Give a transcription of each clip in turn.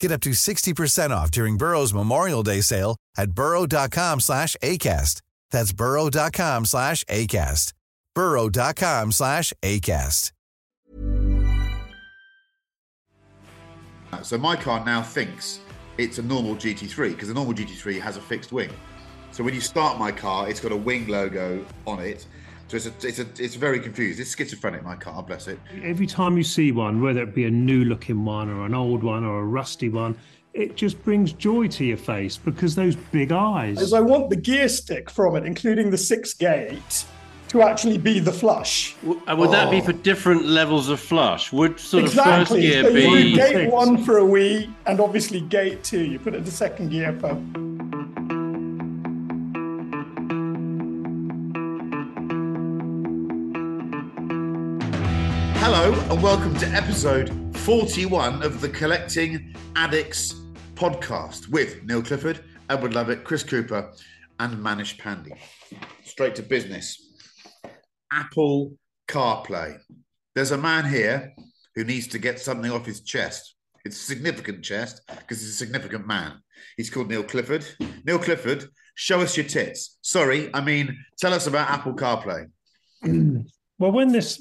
Get up to 60% off during Burrow's Memorial Day sale at burrow.com/ACAST. That's burrow.com/ACAST. burrow.com/ACAST. So my car now thinks it's a normal GT3 because the normal GT3 has a fixed wing. So when you start my car, it's got a wing logo on it. So it's very confused. It's schizophrenic, my car, bless it. Every time you see one, whether it be a new-looking one or an old one or a rusty one, it just brings joy to your face because those big eyes. As I want the gear stick from it, including the 6-gate, to actually be the flush. Would that be for different levels of flush? Would sort exactly. of first gear so be... Gate 1 for a Wii, and obviously gate 2, you put it in the second gear for... Hello and welcome to episode 41 of the Collecting Addicts podcast with Neil Clifford, Edward Lovett, Chris Cooper and Manish Pandey. Straight to business. Apple CarPlay. There's a man here who needs to get something off his chest. It's a significant chest because he's a significant man. He's called Neil Clifford. Neil Clifford, show us your tits. Sorry, I mean, tell us about Apple CarPlay. Well, when this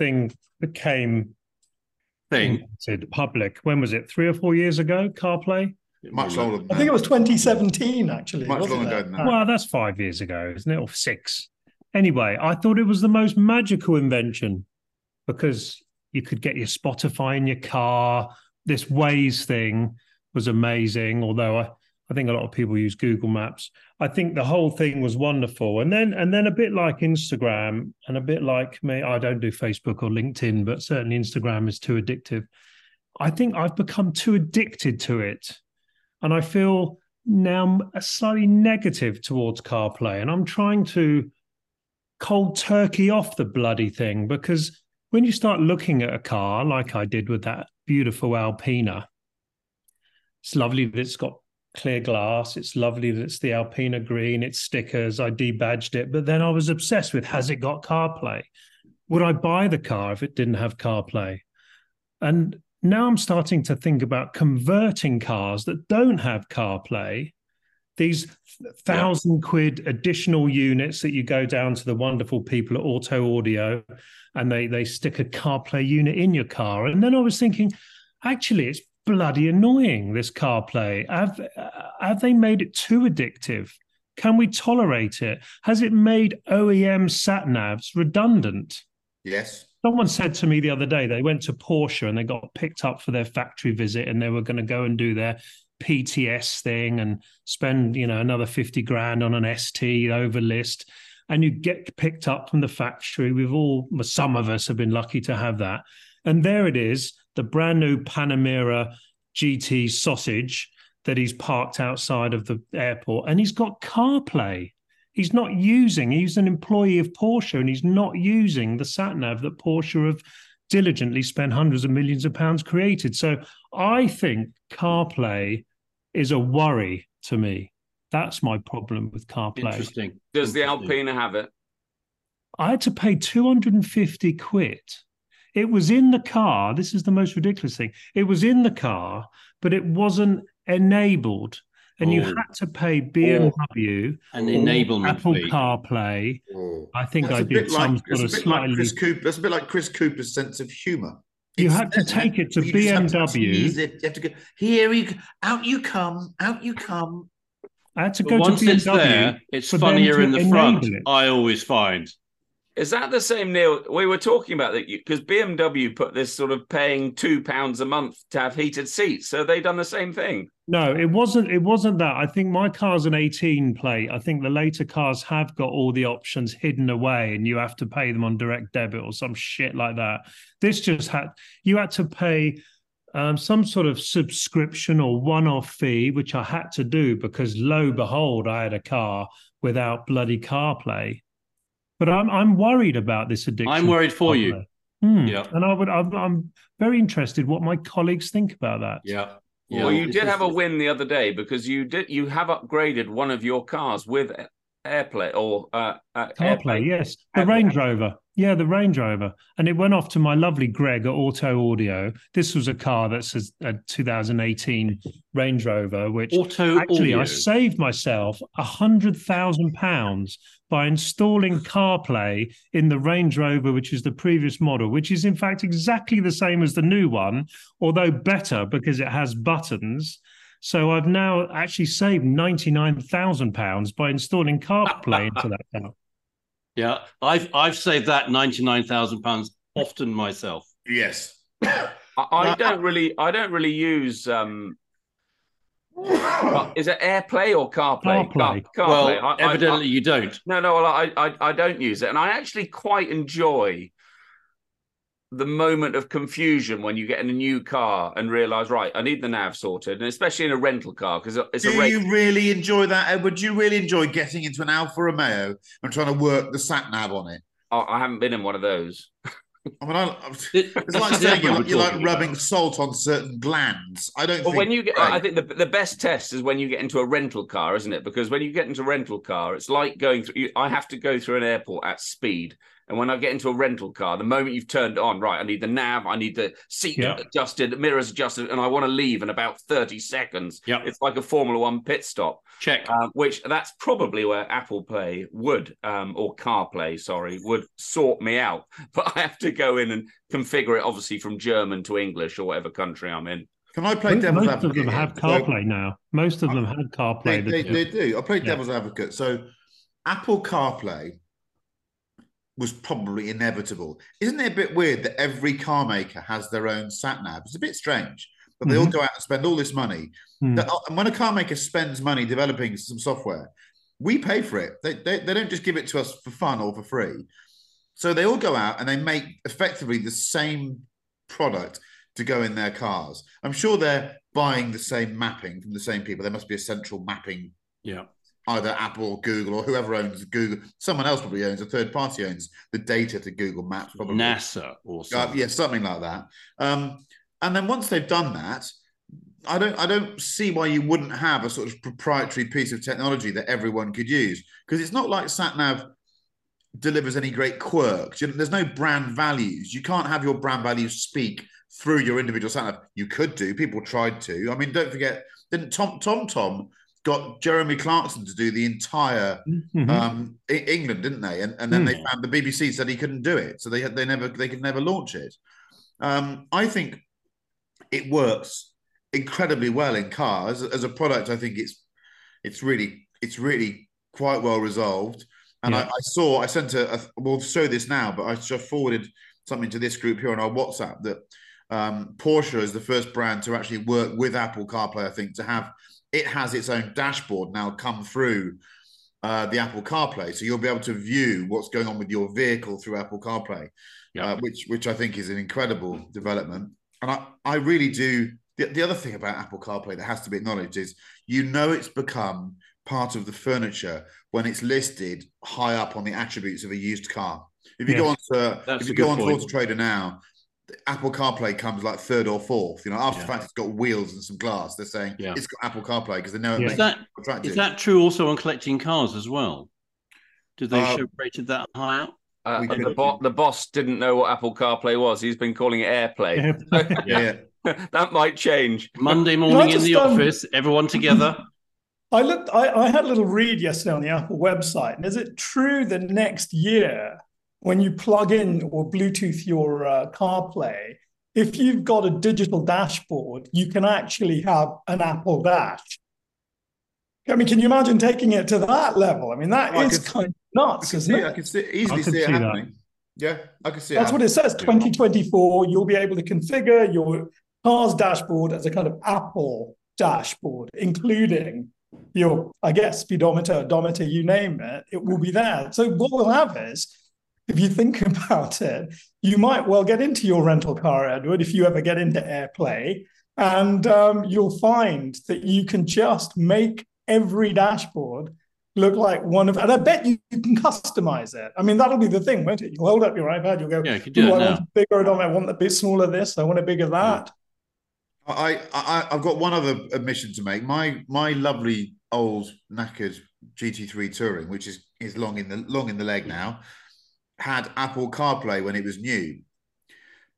thing became public, when was it? 3 or 4 years ago, CarPlay? Much longer than that. I think it was 2017, actually. Much longer than that. Well, that's 5 years ago, isn't it? Or 6. Anyway, I thought it was the most magical invention because you could get your Spotify in your car. This Waze thing was amazing, although I think a lot of people use Google Maps. I think the whole thing was wonderful. And then a bit like Instagram and a bit like me, I don't do Facebook or LinkedIn, but certainly Instagram is too addictive. I think I've become too addicted to it. And I feel now slightly negative towards CarPlay. And I'm trying to cold turkey off the bloody thing because when you start looking at a car, like I did with that beautiful Alpina, it's lovely that it's got clear glass. It's lovely that it's the Alpina green. It's stickers. I debadged it. But then I was obsessed with, has it got CarPlay? Would I buy the car if it didn't have CarPlay? And now I'm starting to think about converting cars that don't have CarPlay, these 1,000 quid additional units that you go down to the wonderful people at Auto Audio and they stick a CarPlay unit in your car. And then I was thinking, actually, it's bloody annoying, this CarPlay. Have they made it too addictive? Can we tolerate it? Has it made OEM sat-navs redundant? Yes. Someone said to me the other day, they went to Porsche and they got picked up for their factory visit and they were going to go and do their PTS thing and spend, another 50 grand on an ST overlist. And you get picked up from the factory. Some of us have been lucky to have that. And there it is. The brand new Panamera GT sausage that he's parked outside of the airport. And he's got CarPlay. He's an employee of Porsche and he's not using the sat-nav that Porsche have diligently spent hundreds of millions of pounds created. So I think CarPlay is a worry to me. That's my problem with CarPlay. Interesting. Does the Alpina have it? I had to pay 250 quid. It was in the car. This is the most ridiculous thing. It was in the car, but it wasn't enabled. And you had to pay BMW and enablement Apple CarPlay. I think that's I did some like, sort of slightly... Like Cooper, that's a bit like Chris Cooper's sense of humour. You had to take it to BMW. You have to go, here you go, out you come, out you come. I had to go to BMW. It's there, it's funnier in the front, I always find. Is that the same, Neil? We were talking about that because BMW put this sort of paying £2 a month to have heated seats. So they done the same thing. No, it wasn't that. I think my car's an 18 plate. I think the later cars have got all the options hidden away and you have to pay them on direct debit or some shit like that. This just you had to pay some sort of subscription or one-off fee, which I had to do because lo behold, I had a car without bloody CarPlay. But I'm worried about this addiction. I'm worried for you. Yeah. And I'm very interested what my colleagues think about that. Yeah. Yeah. Well, you did have a win the other day because you have upgraded one of your cars with AirPlay or CarPlay. Yes, the Range Rover. Yeah, the Range Rover, and it went off to my lovely Greg at Auto Audio. This was a car that's a 2018 Range Rover, which I saved myself £100,000 by installing CarPlay in the Range Rover, which is the previous model, which is in fact exactly the same as the new one, although better because it has buttons. So I've now actually saved £99,000 by installing CarPlay into that car. Yeah, I've saved that £99,000 often myself. Yes, I don't really use. Is it AirPlay or CarPlay? CarPlay. Well, evidently you don't. No. Well, I don't use it, and I actually quite enjoy the moment of confusion when you get in a new car and realise, right, I need the nav sorted, and especially in a rental car because it's a... you really enjoy that, Edward? Do you really enjoy getting into an Alfa Romeo and trying to work the sat nav on it? Oh, I haven't been in one of those. I mean, it's like saying you're like rubbing salt on certain glands. I don't. Well, when you get, right. I think the best test is when you get into a rental car, isn't it? Because when you get into a rental car, it's like going through. I have to go through an airport at speed. And when I get into a rental car, the moment you've turned it on, right, I need the nav, I need the seat adjusted, mirrors adjusted, and I want to leave in about 30 seconds. Yep. It's like a Formula One pit stop. Check. Which that's probably where Apple Play would, or CarPlay, sorry, would sort me out. But I have to go in and configure it, obviously, from German to English or whatever country I'm in. Can I play devil's advocate? Most of them have CarPlay now. Most of them have CarPlay. They do. I play devil's advocate. So Apple CarPlay was probably inevitable. Isn't it a bit weird that every car maker has their own sat nav? It's a bit strange, but they all go out and spend all this money. And when a car maker spends money developing some software, we pay for it. They don't just give it to us for fun or for free. So they all go out and they make effectively the same product to go in their cars. I'm sure they're buying the same mapping from the same people. There must be a central mapping. Yeah. Either Apple or Google or whoever owns Google. Someone else probably owns, a third party owns the data to Google Maps. Probably. NASA or something. Yeah, something like that. And then once they've done that, I don't see why you wouldn't have a sort of proprietary piece of technology that everyone could use. Because it's not like SatNav delivers any great quirks. There's no brand values. You can't have your brand values speak through your individual SatNav. You could do. People tried to. I mean, don't forget, didn't TomTom got Jeremy Clarkson to do the entire England, didn't they? And then they found the BBC said he couldn't do it, so they could never launch it. I think it works incredibly well in cars as a product. I think it's really quite well resolved. And we'll show this now, but I just forwarded something to this group here on our WhatsApp that Porsche is the first brand to actually work with Apple CarPlay. I think to have. It has its own dashboard now come through the Apple CarPlay. So you'll be able to view what's going on with your vehicle through Apple CarPlay, which I think is an incredible development. And I really do. The other thing about Apple CarPlay that has to be acknowledged is, it's become part of the furniture when it's listed high up on the attributes of a used car. If you go on to Autotrader now, Apple CarPlay comes like third or fourth. After the fact it's got wheels and some glass, they're saying it's got Apple CarPlay because they know it makes it attractive. Is that true also on Collecting Cars as well? Do they show rated that high up? The boss didn't know what Apple CarPlay was. He's been calling it AirPlay. Yeah. That might change. Monday morning in the office, everyone together. I looked. I had a little read yesterday on the Apple website. And is it true that next year, when you plug in or Bluetooth your CarPlay, if you've got a digital dashboard, you can actually have an Apple dash? I mean, can you imagine taking it to that level? I mean, that is kind of nuts, isn't it? I can easily see it happening. Yeah, I can see it. That's what it says, 2024, you'll be able to configure your car's dashboard as a kind of Apple dashboard, including your, I guess, speedometer, odometer, you name it, it will be there. So what we'll have is, if you think about it, you might well get into your rental car, Edward, if you ever get into AirPlay, and you'll find that you can just make every dashboard look like one of, and I bet you can customize it. I mean, that'll be the thing, won't it? You'll hold up your iPad, you'll go, yeah, you can do it now. Bigger it on, I want a bit smaller this, I want a bigger that. I've got one other admission to make. My lovely old knackered GT3 Touring, which is long in the leg now, had Apple CarPlay when it was new.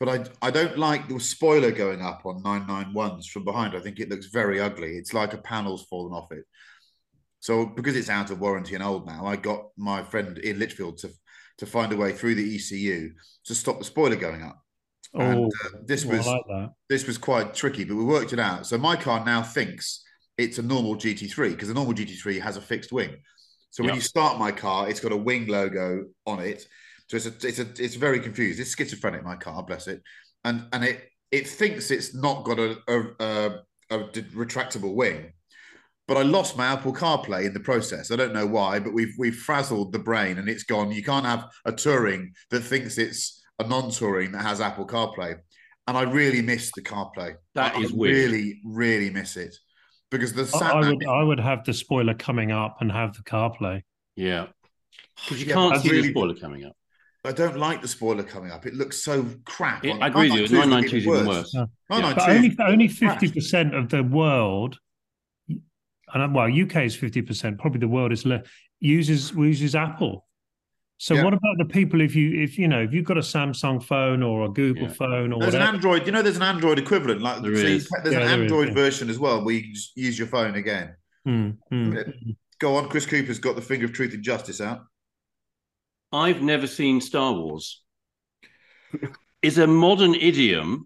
But I don't like the spoiler going up on 991s from behind. I think it looks very ugly. It's like a panel's fallen off it. So because it's out of warranty and old now, I got my friend Ian Litchfield to find a way through the ECU to stop the spoiler going up. Oh, and, this was quite tricky, but we worked it out. So my car now thinks it's a normal GT3 because a normal GT3 has a fixed wing. So when you start my car, it's got a wing logo on it. So it's very confused. It's schizophrenic, my car, bless it, and it thinks it's not got a retractable wing. But I lost my Apple CarPlay in the process. I don't know why, but we've frazzled the brain and it's gone. You can't have a Touring that thinks it's a non-Touring that has Apple CarPlay. And I really miss the CarPlay. That is weird. Really miss it because the I would have the spoiler coming up and have the CarPlay. Yeah, because you can't see the spoiler coming up. I don't like the spoiler coming up. It looks so crap. I agree with you. 992 is even worse. Yeah. But only 50% of the world, and well, UK is 50%. Probably the world is uses Apple. So what about the people if you've got a Samsung phone or a Google phone or there's an Android? You know, there's an Android equivalent. Like there's an Android version as well where you can just use your phone again. Go on, Chris Cooper's got the finger of truth and justice out. I've never seen Star Wars. is a modern idiom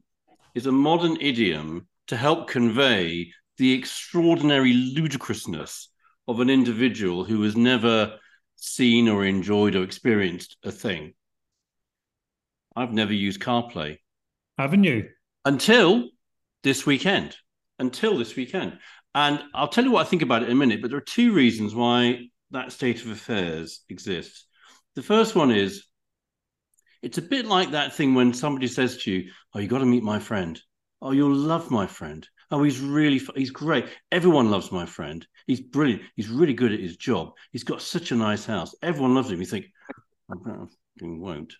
to help convey the extraordinary ludicrousness of an individual who has never seen or enjoyed or experienced a thing. I've never used CarPlay. Haven't you? Until this weekend. And I'll tell you what I think about it in a minute, but there are two reasons why that state of affairs exists. The first one is, it's a bit like that thing when somebody says to you, oh, you got to meet my friend. Oh, you'll love my friend. Oh, he's really, he's great. Everyone loves my friend. He's brilliant. He's really good at his job. He's got such a nice house. Everyone loves him. You think, I won't.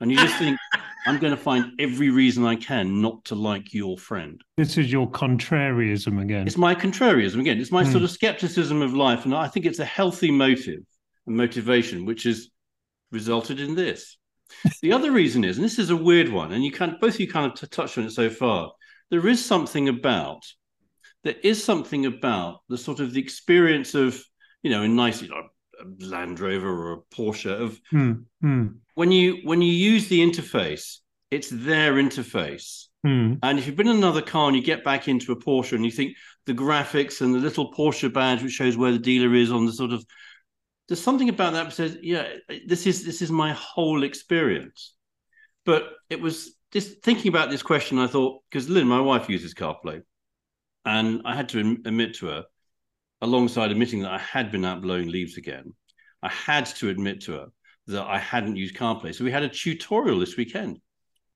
And you just think, I'm going to find every reason I can not to like your friend. This is your contrarianism again. It's my contrarianism again. It's my sort of skepticism of life. And I think it's a healthy motive and motivation, which is, resulted in this. The other reason is, and this is a weird one, and both of you touched on it so far, there is something about the sort of the experience of, a Land Rover or a Porsche of when you use the interface, it's their interface. And if you've been in another car and you get back into a Porsche and you think the graphics and the little Porsche badge which shows where the dealer is on the sort of, there's something about that says, this is my whole experience. But it was just thinking about this question, I thought, because Lynn, my wife, uses CarPlay. And I had to admit to her, alongside admitting that I had been out blowing leaves again, I had to admit to her that I hadn't used CarPlay. So we had a tutorial this weekend.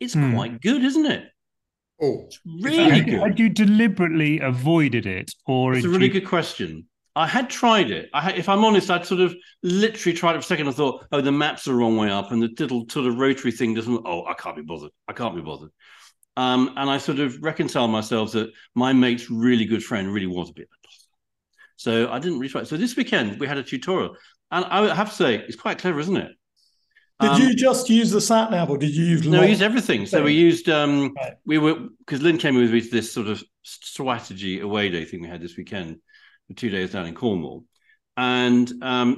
It's quite good, isn't it? Oh, it's really good. Had you deliberately avoided it? Or it's a really good question. I had tried it. If I'm honest, I'd sort of literally tried it for a second. I thought, oh, the map's the wrong way up and the little sort of rotary thing doesn't... Oh, I can't be bothered. And I sort of reconciled myself that my mate's really good friend really was a bit... So I didn't really try it. So this weekend we had a tutorial. And I have to say, it's quite clever, isn't it? Did you just use the sat nav, or did you use? No, we used everything. So we used we were, because Lynn came with me to this sort of strategy away day thing we had this weekend for 2 days down in Cornwall, and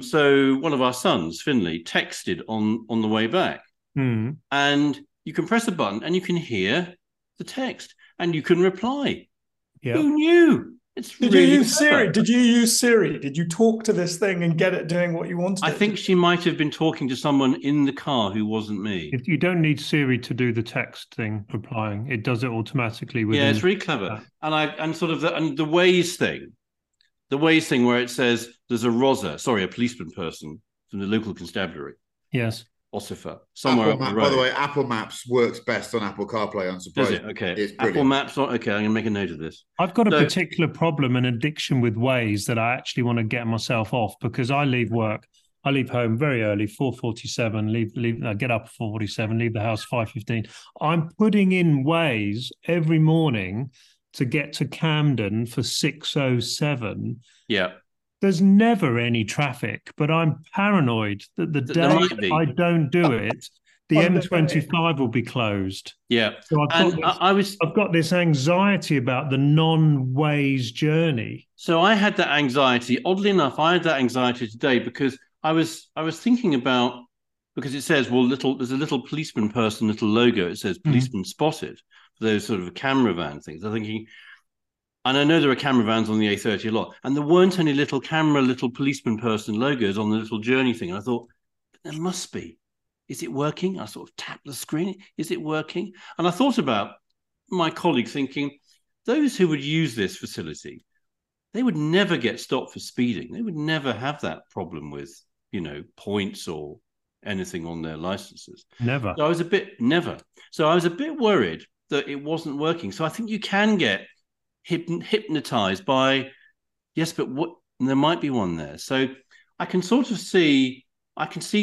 so one of our sons, Finley, texted on the way back, and you can press a button and you can hear the text and you can reply. Yep. Who knew? Did you use Siri? Did you use Siri? Did you talk to this thing and get it doing what you wanted? I think she might have been talking to someone in the car who wasn't me. You don't need Siri to do the text thing, replying. It does it automatically. Yeah, it's really clever. And the Waze thing where it says there's a Rosa, sorry, a policeman person from the local constabulary. Yes. Ossifer, somewhere up the road. By the way, Apple Maps works best on Apple CarPlay, unsurprisingly. Does it? Okay. It's Apple Maps, okay, I'm going to make a note of this. I've got a particular problem and addiction with Waze that I actually want to get myself off, because I leave work, I leave home very early, 4:47, I get up at 4:47, leave the house 5:15. I'm putting in Waze every morning to get to Camden for 6:07. Yeah. There's never any traffic, but I'm paranoid that the day I don't do it, the M25 will be closed. Yeah. So I've got this anxiety about the non-Waze journey. So I had that anxiety. Oddly enough, I had that anxiety today because I was thinking about, because it says, well, there's a little policeman person, little logo. It says policeman spotted, those sort of camera van things. I'm thinking... And I know there are camera vans on the A30 a lot, and there weren't any little policeman person logos on the little journey thing. And I thought, there must be. Is it working? I sort of tapped the screen. Is it working? And I thought about my colleague thinking, those who would use this facility, they would never get stopped for speeding. They would never have that problem with, points or anything on their licenses. Never. So I was a bit worried that it wasn't working. So I think you can get hypnotized by, yes, but what, there might be one there. So I can see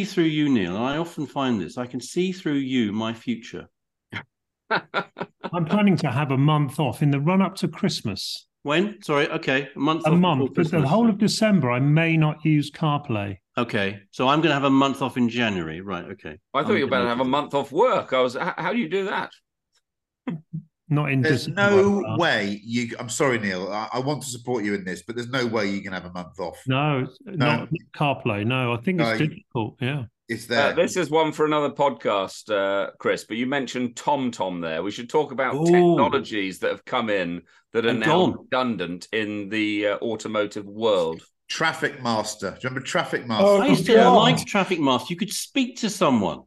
through you, Neil, and I often find this, I can see through you my future. I'm planning to have a month off in the run-up to Christmas. When? Sorry, okay, a month off. But the whole of December, I may not use CarPlay. Okay, so I'm going to have a month off in January, right? Okay. I thought you were about to have a month off work. How do you do that? Not in there's no way you. I'm sorry, Neil. I want to support you in this, but there's no way you can have a month off. No. Not CarPlay. No, I think it's difficult. Yeah, it's there. This is one for another podcast, Chris. But you mentioned TomTom there. We should talk about technologies that have come in that are now redundant in the automotive world. Traffic Master. Do you remember Traffic Master? Oh, I used to like Traffic Master. You could speak to someone.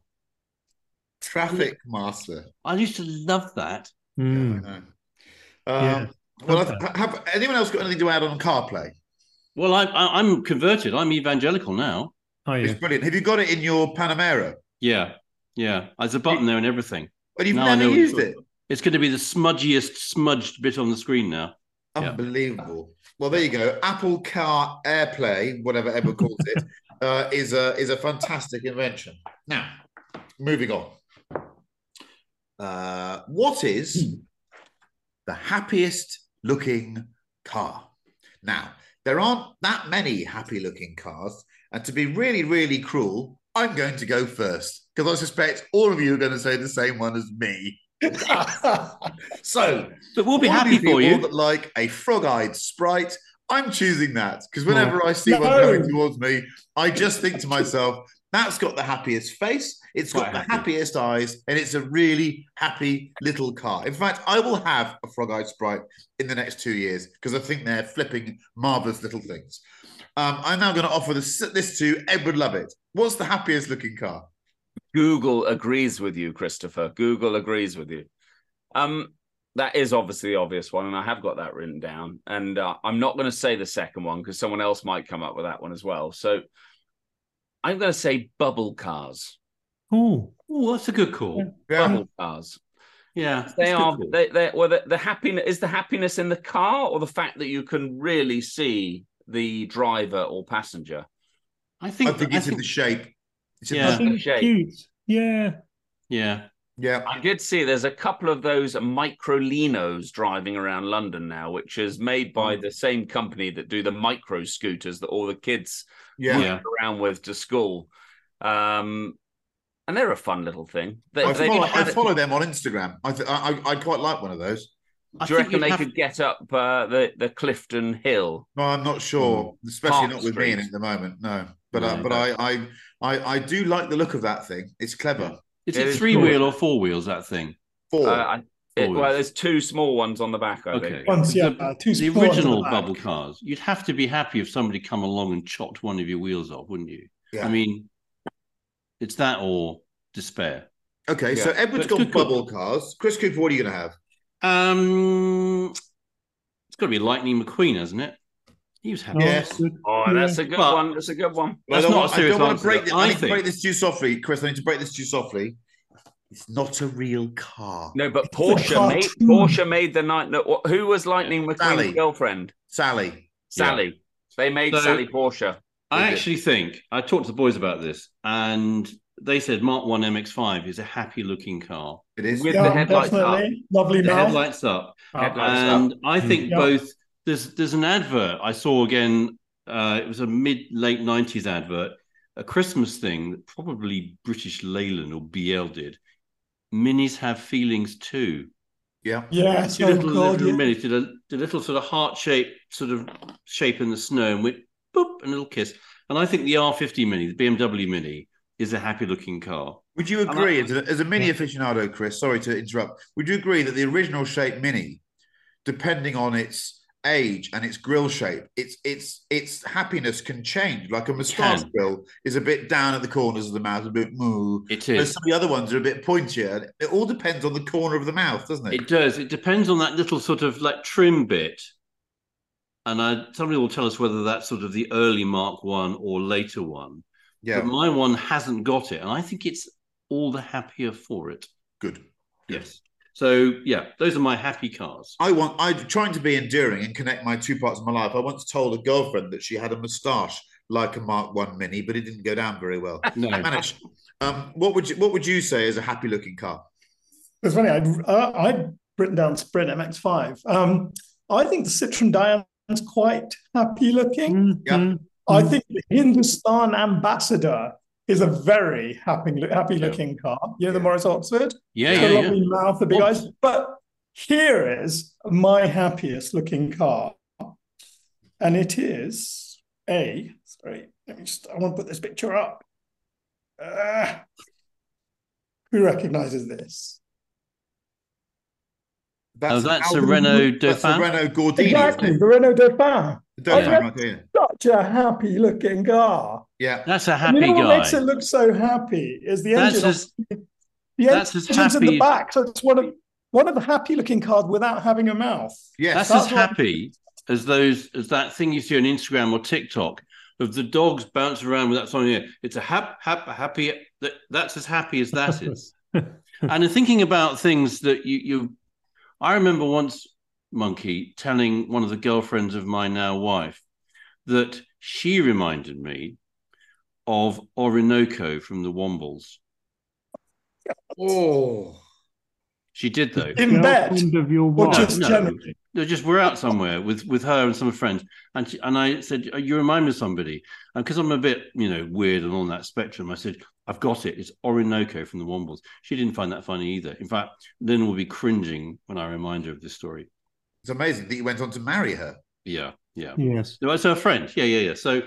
Traffic Master. I used to love that. Mm. Yeah, have anyone else got anything to add on CarPlay? Well, I'm converted. I'm evangelical now. Oh, yeah. It's brilliant. Have you got it in your Panamera? Yeah. There's a button there and everything. But you've never used it. It's going to be the smudgiest smudged bit on the screen now. Unbelievable. Yeah. Well, there you go. Apple Car AirPlay, whatever Edward calls it, is a fantastic invention. Now, moving on. What is the happiest looking car? Now, there aren't that many happy looking cars. And to be really, really cruel, I'm going to go first, because I suspect all of you are going to say the same one as me. So, but we'll be happy for you. That like a Frog-Eyed Sprite, I'm choosing that, because whenever I see one going towards me, I just think to myself, that's got the happiest face, it's got the happiest eyes, and it's a really happy little car. In fact, I will have a Frog-Eyed Sprite in the next 2 years, because I think they're flipping marvellous little things. I'm now going to offer this to Edward Lovett. What's the happiest looking car? Google agrees with you, Christopher. Google agrees with you. That is obviously the obvious one, and I have got that written down. And I'm not going to say the second one, because someone else might come up with that one as well. So... I'm going to say bubble cars. Oh, that's a good call. Yeah. Bubble cars. Yeah, they are. The happiness is the happiness in the car, or the fact that you can really see the driver or passenger. I think it's in the shape. It's in the shape. Cute. Yeah. I did see there's a couple of those microlinos driving around London now, which is made by the same company that do the micro scooters that all the kids ride around with to school. And they're a fun little thing. I follow them on Instagram. I quite like one of those. Do you reckon they could get up the Clifton Hill? No, I'm not sure, especially not with me in at the moment. No, but I do like the look of that thing. It's clever. Is it three-wheel or four wheels, that thing? Four. Well, there's two small ones on the back, I think. The original bubble cars, you'd have to be happy if somebody come along and chopped one of your wheels off, wouldn't you? Yeah. I mean, it's that or despair. Okay, yeah. So Edward's got bubble cars. Chris Cooper, what are you going to have? It's got to be Lightning McQueen, hasn't it? He was happy. Yes. Oh, that's a good one. That's a good one. That's not a serious answer. I don't want to break this. I need to break this too softly, Chris. I need to break this too softly. It's not a real car. No, but Porsche made the night. Who was Lightning McQueen's girlfriend? Sally. Yeah. They made Sally Porsche. I actually think I talked to the boys about this, and they said Mark 1 MX-5 is a happy-looking car. It is. With the headlights definitely. Up. Lovely mouth. Headlights up. I think both... There's an advert I saw again. It was a mid-late 90s advert, a Christmas thing that probably British Leyland or BL did. Minis have feelings too. Yeah. Yeah. Minis did a little sort of heart-shaped sort of shape in the snow and went boop, and a little kiss. And I think the R50 Mini, the BMW Mini, is a happy-looking car. Would you agree, as a Mini aficionado, Chris, sorry to interrupt, would you agree that the original shape Mini, depending on its age and its grill shape, its happiness can change? Like a moustache grill is a bit down at the corners of the mouth, a bit moo. It is. But some of the other ones are a bit pointier. It all depends on the corner of the mouth, doesn't it? It does. It depends on that little sort of like trim bit. And somebody will tell us whether that's sort of the early Mark 1 or later one. Yeah. But my one hasn't got it, and I think it's all the happier for it. Good. Yes. So, yeah, those are my happy cars. I'm trying to be endearing and connect my two parts of my life. I once told a girlfriend that she had a moustache like a Mark 1 Mini, but it didn't go down very well. No. What would you say is a happy-looking car? It's funny. I'd written down Sprint MX-5. I think the Citroën Diane's quite happy-looking. Yeah. I think the Hindustan Ambassador is a very happy-looking car. You know the Morris Oxford? Yeah, yeah, yeah. Lovely mouth, the big eyes. But here is my happiest-looking car. And it is I want to put this picture up. Who recognises this? That's a Renault Dauphin? That's a Renault Gordini. Exactly, the Renault Dauphin. Such a happy looking car. Yeah, that's a happy guy. What makes it look so happy is the engine. The engine's in the back. So it's one of the happy looking cars without having a mouth. Yeah, that's as happy as that thing you see on Instagram or TikTok of the dogs bouncing around with that song here. It's a happy. That's as happy as that is. And thinking about things that I remember once, Monkey, telling one of the girlfriends of my now wife that she reminded me of Orinoco from the Wombles. Oh, she did though. In bed, or just generally? No, just we're out somewhere with her and some friends, and I said, "You remind me of somebody," and because I'm a bit weird and on that spectrum, I said, "I've got it. It's Orinoco from the Wombles." She didn't find that funny either. In fact, Lynn will be cringing when I remind her of this story. It's amazing that you went on to marry her. Yeah, yeah. Yes. No, it's her friend. Yeah. So,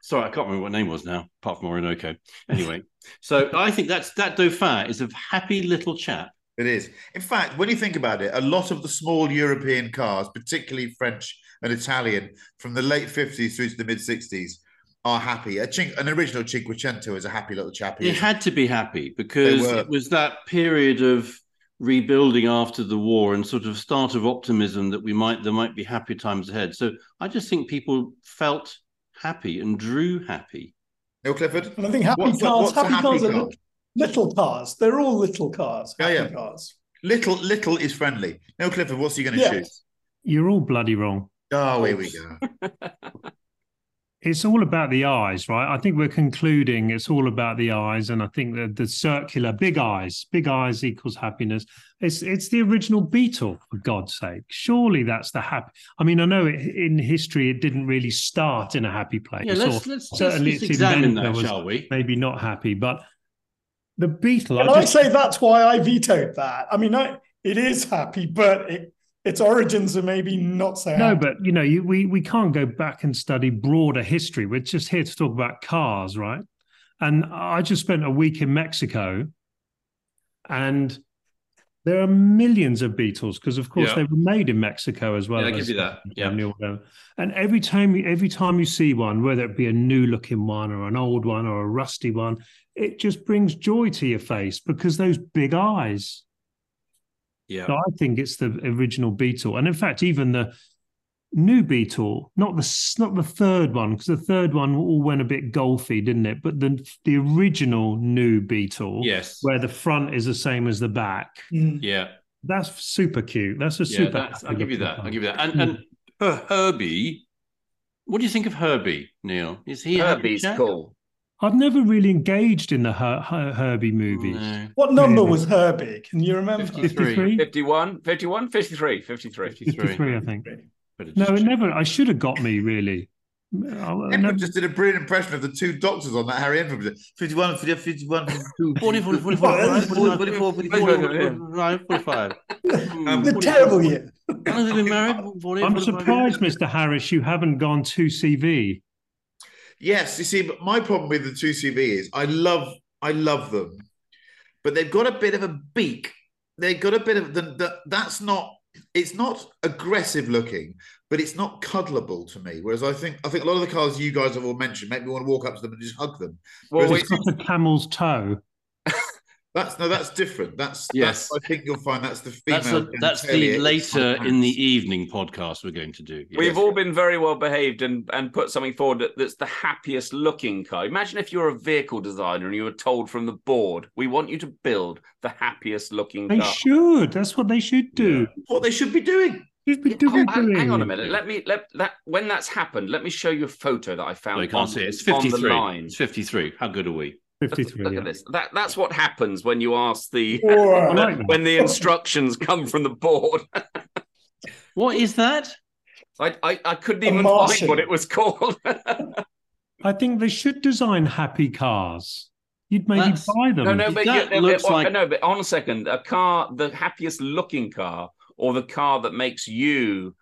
sorry, I can't remember what her name was now, apart from Orinoco. Anyway, so I think that Dauphin is a happy little chap. It is. In fact, when you think about it, a lot of the small European cars, particularly French and Italian, from the late 50s through to the mid-60s, are happy. An original Cinquecento is a happy little chappy. It had to be happy because it was that period of rebuilding after the war and sort of start of optimism that there might be happy times ahead. So I just think people felt happy and drew happy. Neil Clifford? And I think happy cars are little cars. They're all little cars. Cars. Little is friendly. Neil Clifford, what's he going to choose? You're all bloody wrong. Oh, here we go. It's all about the eyes, right? I think we're concluding it's all about the eyes, and I think that the circular big eyes equals happiness. It's the original Beetle, for God's sake. Surely that's the happy. I mean, I know in history it didn't really start in a happy place. Yeah, let's examine that, shall we? Maybe not happy, but The Beetle. And I say that's why I vetoed that. I mean, it is happy, but its origins are maybe not so happy. No, but, you know, we can't go back and study broader history. We're just here to talk about cars, right? And I just spent a week in Mexico, and there are millions of Beetles because, of course, they were made in Mexico as well. Yeah, they give you that. Yeah. And every time you see one, whether it be a new-looking one or an old one or a rusty one, it just brings joy to your face because those big eyes. Yeah, so I think it's the original Beetle, and in fact, even the new Beetle, not the third one, because the third one all went a bit golfy, didn't it? But the original new Beetle, yes, where the front is the same as the back, yeah, that's super cute. That's a super. That's, I'll give you that. I'll give you that. And Herbie, what do you think of Herbie, Neil? Is he Herbie's cool? I've never really engaged in the Herbie movies. No. What number was Herbie? Can you remember? 53? 51? 51? 53? 53. 53, I think. No, it never. I should have got me, really. I just did a brilliant impression of the two doctors on that Harry Enfield. 51, 51, 52. 44, 45, 44, 45. The terrible year. I'm surprised, Mr. Harris, you haven't gone 2CV. Yes, you see, but my problem with the 2CV is I love them, but they've got a bit of a beak. They've got a bit of that's not. It's not aggressive looking, but it's not cuddleable to me. Whereas I think a lot of the cars you guys have all mentioned make me want to walk up to them and just hug them. Well, it's not a camel's toe. That's different. I think you'll find that's the female. That's the later in the evening podcast we're going to do. Yes. We've all been very well behaved and put something forward that's the happiest looking car. Imagine if you're a vehicle designer and you were told from the board, we want you to build the happiest looking car. They should. That's what they should do. Yeah. What they should be doing. Hang on a minute. When that's happened, let me show you a photo that I found. You can't see it. It's 53. It's 53. How good are we? 53, look at this. That's what happens when you ask when the instructions come from the board. What is that? I couldn't even find what it was called. I think they should design happy cars. You'd maybe buy them. But on a second, a car, the happiest looking car, or the car that makes you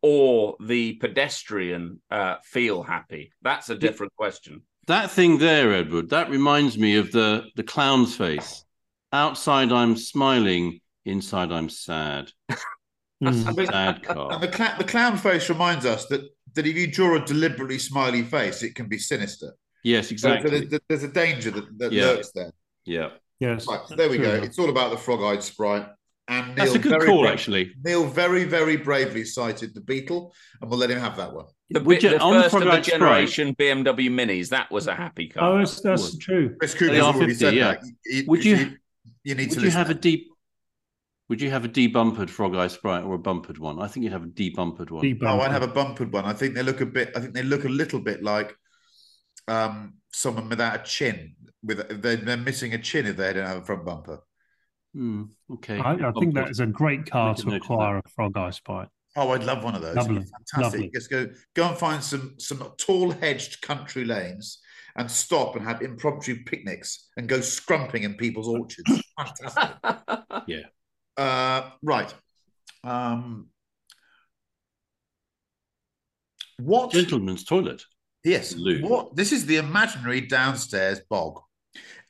or the pedestrian feel happy. That's a different question. That thing there, Edward, that reminds me of the clown's face. Outside, I'm smiling. Inside, I'm sad. Sad car. And the clown face reminds us that if you draw a deliberately smiley face, it can be sinister. Yes, exactly. So there's a danger that lurks there. Yeah. Yes. Right, so there we go. It's all about the Frog-Eyed Sprite. And Neil, that's a good call, actually. Neil very, very bravely cited the Beetle, and we'll let him have that one. The first of the generation BMW Minis, that was a happy car. Oh, that's true. Chris Cooper already said that. Would you have a debumpered Frog-Eyed Sprite or a bumpered one? I think you'd have a debumpered one. Oh, I'd have a bumpered one. I think they look a little bit like someone without a chin. They're missing a chin if they don't have a front bumper. Okay. I think that is a great car to acquire, a Frog-Eyed Sprite. Oh, I'd love one of those. Lovely. Fantastic. Lovely. Just go and find some tall hedged country lanes and stop and have impromptu picnics and go scrumping in people's orchards. Fantastic. Yeah. Right. What? Gentleman's toilet. Yes. Lou. What? This is the imaginary downstairs bog.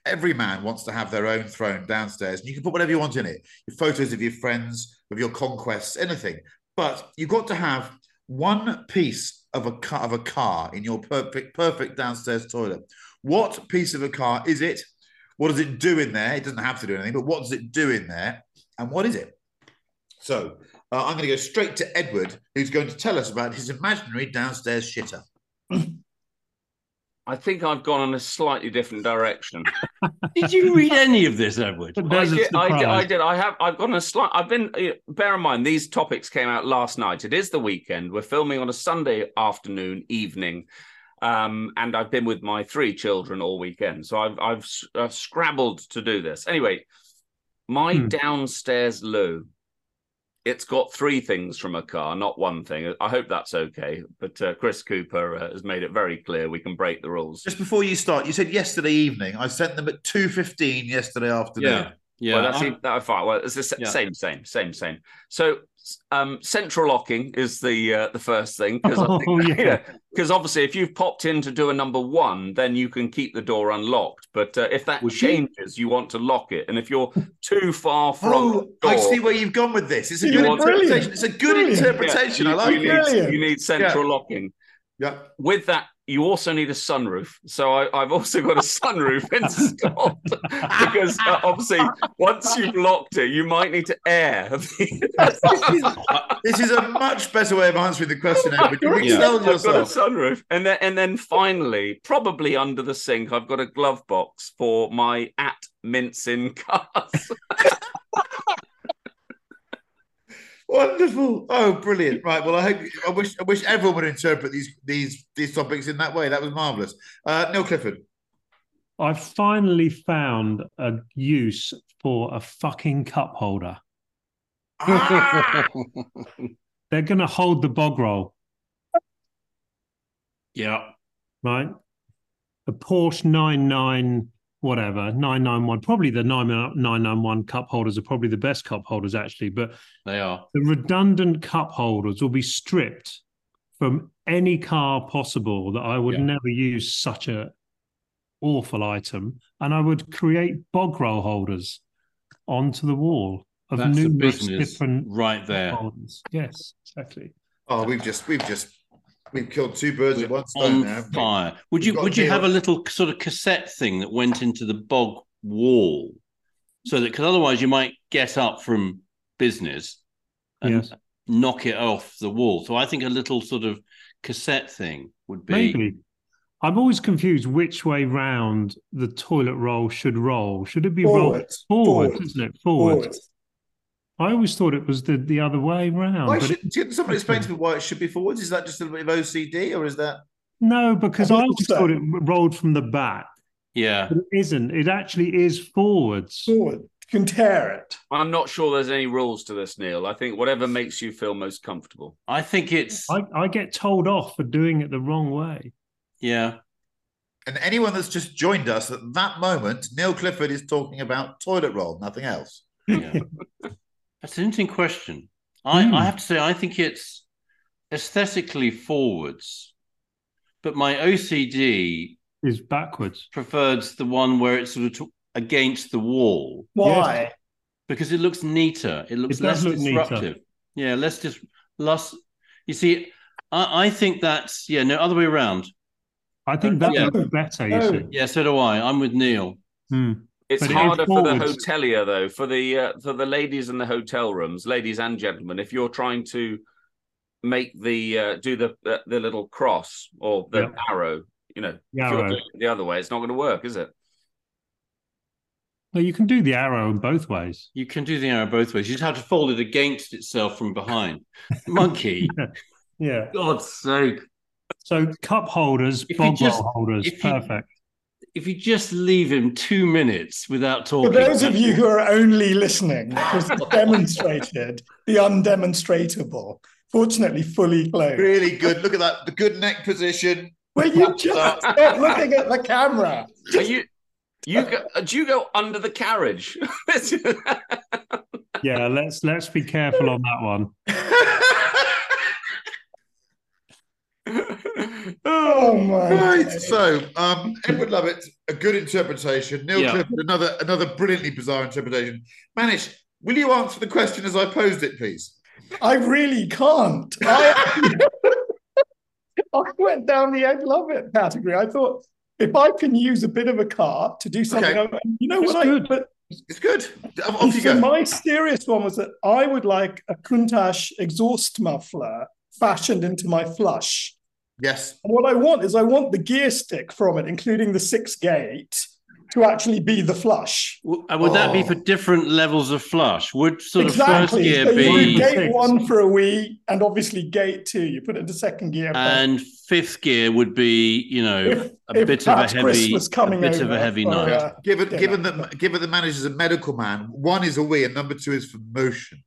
Every man wants to have their own throne downstairs, and you can put whatever you want in it, your photos of your friends, of your conquests, anything. But you've got to have one piece of a car in your perfect downstairs toilet. What piece of a car is it? What does it do in there? It doesn't have to do anything, but what does it do in there? And what is it? So I'm going to go straight to Edward, who's going to tell us about his imaginary downstairs shitter. I think I've gone in a slightly different direction. Did you read any of this, Edward? I did. I've gone in a slight. Bear in mind, these topics came out last night. It is the weekend. We're filming on a Sunday afternoon, evening, and I've been with my three children all weekend. So I've scrabbled to do this. Anyway, my downstairs loo it's got three things from a car, not one thing. I hope that's okay. But Chris Cooper has made it very clear we can break the rules. Just before you start, you said yesterday evening. I sent them at 2:15 yesterday afternoon. Yeah. Well, that's fine. Well, it's the same. So central locking is the first thing, because obviously if you've popped in to do a number one, then you can keep the door unlocked. But if that changes, you want to lock it. And if you're too far from the door, I see where you've gone with this. It's a good interpretation. It's a good interpretation. Yeah. I like it. You need central locking. Yeah. With that, you also need a sunroof. So I've also got a sunroof installed because obviously once you've locked it, you might need to air. This is a much better way of answering the question, Edward. You excelled yourself. I've got a sunroof. And then finally, probably under the sink, I've got a glove box for my at-mincing cars. Wonderful! Oh, brilliant! Right. Well, I wish everyone would interpret these topics in that way. That was marvellous. Neil Clifford, I've finally found a use for a fucking cup holder. Ah! They're going to hold the bog roll. Yeah. Right. A Porsche 991. Whatever, 991, probably the 991 cup holders are probably the best cup holders, actually. But they are. The redundant cup holders will be stripped from any car possible that I would never use such an awful item. And I would create bog roll holders onto the wall of numerous different right there. Holders. Yes, exactly. Oh, we've killed two birds with one stone now. On fire. Would you have a little sort of cassette thing that went into the bog wall, so that, because otherwise you might get up from business and knock it off the wall. So I think a little sort of cassette thing would be. Maybe. I'm always confused which way round the toilet roll should roll. Should it be rolled forward, isn't it? Forward. I always thought it was the other way round. Can somebody explain to me why it should be forwards? Is that just a bit of OCD, or is that... No, because I always thought it rolled from the back. Yeah. But it isn't. It actually is forwards. Forward. You can tear it. I'm not sure there's any rules to this, Neil. I think whatever makes you feel most comfortable. I think it's... I get told off for doing it the wrong way. Yeah. And anyone that's just joined us at that moment, Neil Clifford is talking about toilet roll, nothing else. Yeah. That's an interesting question. I have to say, I think it's aesthetically forwards, but my OCD is backwards. Prefers the one where it's sort of against the wall. Why? Yes. Because it looks neater. It looks less disruptive. Neater. Yeah, less. You see, I think that's other way around. I think that looks better. You see. Yeah, so do I. I'm with Neil. Mm. It's harder for the hotelier, though, for the ladies in the hotel rooms, ladies and gentlemen. If you're trying to make the little cross or the arrow, the other way, it's not going to work, is it? No, you can do the arrow in both ways. You can do the arrow both ways. You just have to fold it against itself from behind. Monkey. Yeah. God's sake. So cup holders, bog roll holders, perfect. If you just leave him 2 minutes without talking. For those of you who are only listening, because it's demonstrated the undemonstratable, fortunately fully clothed. Really good. Look at that. The good neck position. Well, you just stop looking at the camera. Are do you go under the carriage? Yeah, let's be careful on that one. Oh my! Right, God. So Edward Lovett, a good interpretation. Neil Clifford, another brilliantly bizarre interpretation. Manish, will you answer the question as I posed it, please? I really can't. I went down the Ed Lovett category. I thought if I can use a bit of a car to do something, it's good. Off you go. My serious one was that I would like a Countach exhaust muffler fashioned into my flush. Yes. And what I want the gear stick from it, including the 6-gate, to actually be the flush. And would that be for different levels of flush? Would sort of first gear be gate 1 for a wee, and obviously gate 2, you put it into second gear. And fifth gear would be, a bit of a heavy night. Yeah. Given that the manager's a medical man, 1 is a wee and number 2 is for motion.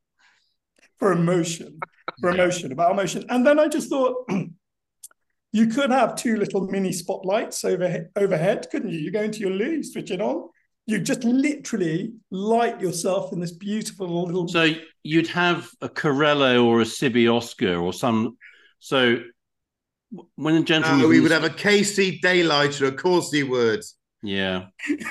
for emotion. And then I just thought, you could have two little mini spotlights overhead, couldn't you? You go into your loo, you switch it on. You just literally light yourself in this beautiful little... So you'd have a Corello or a Cibi Oscar or some... So when a gentleman... we would have a KC Daylight or a Corsi Word. Yeah.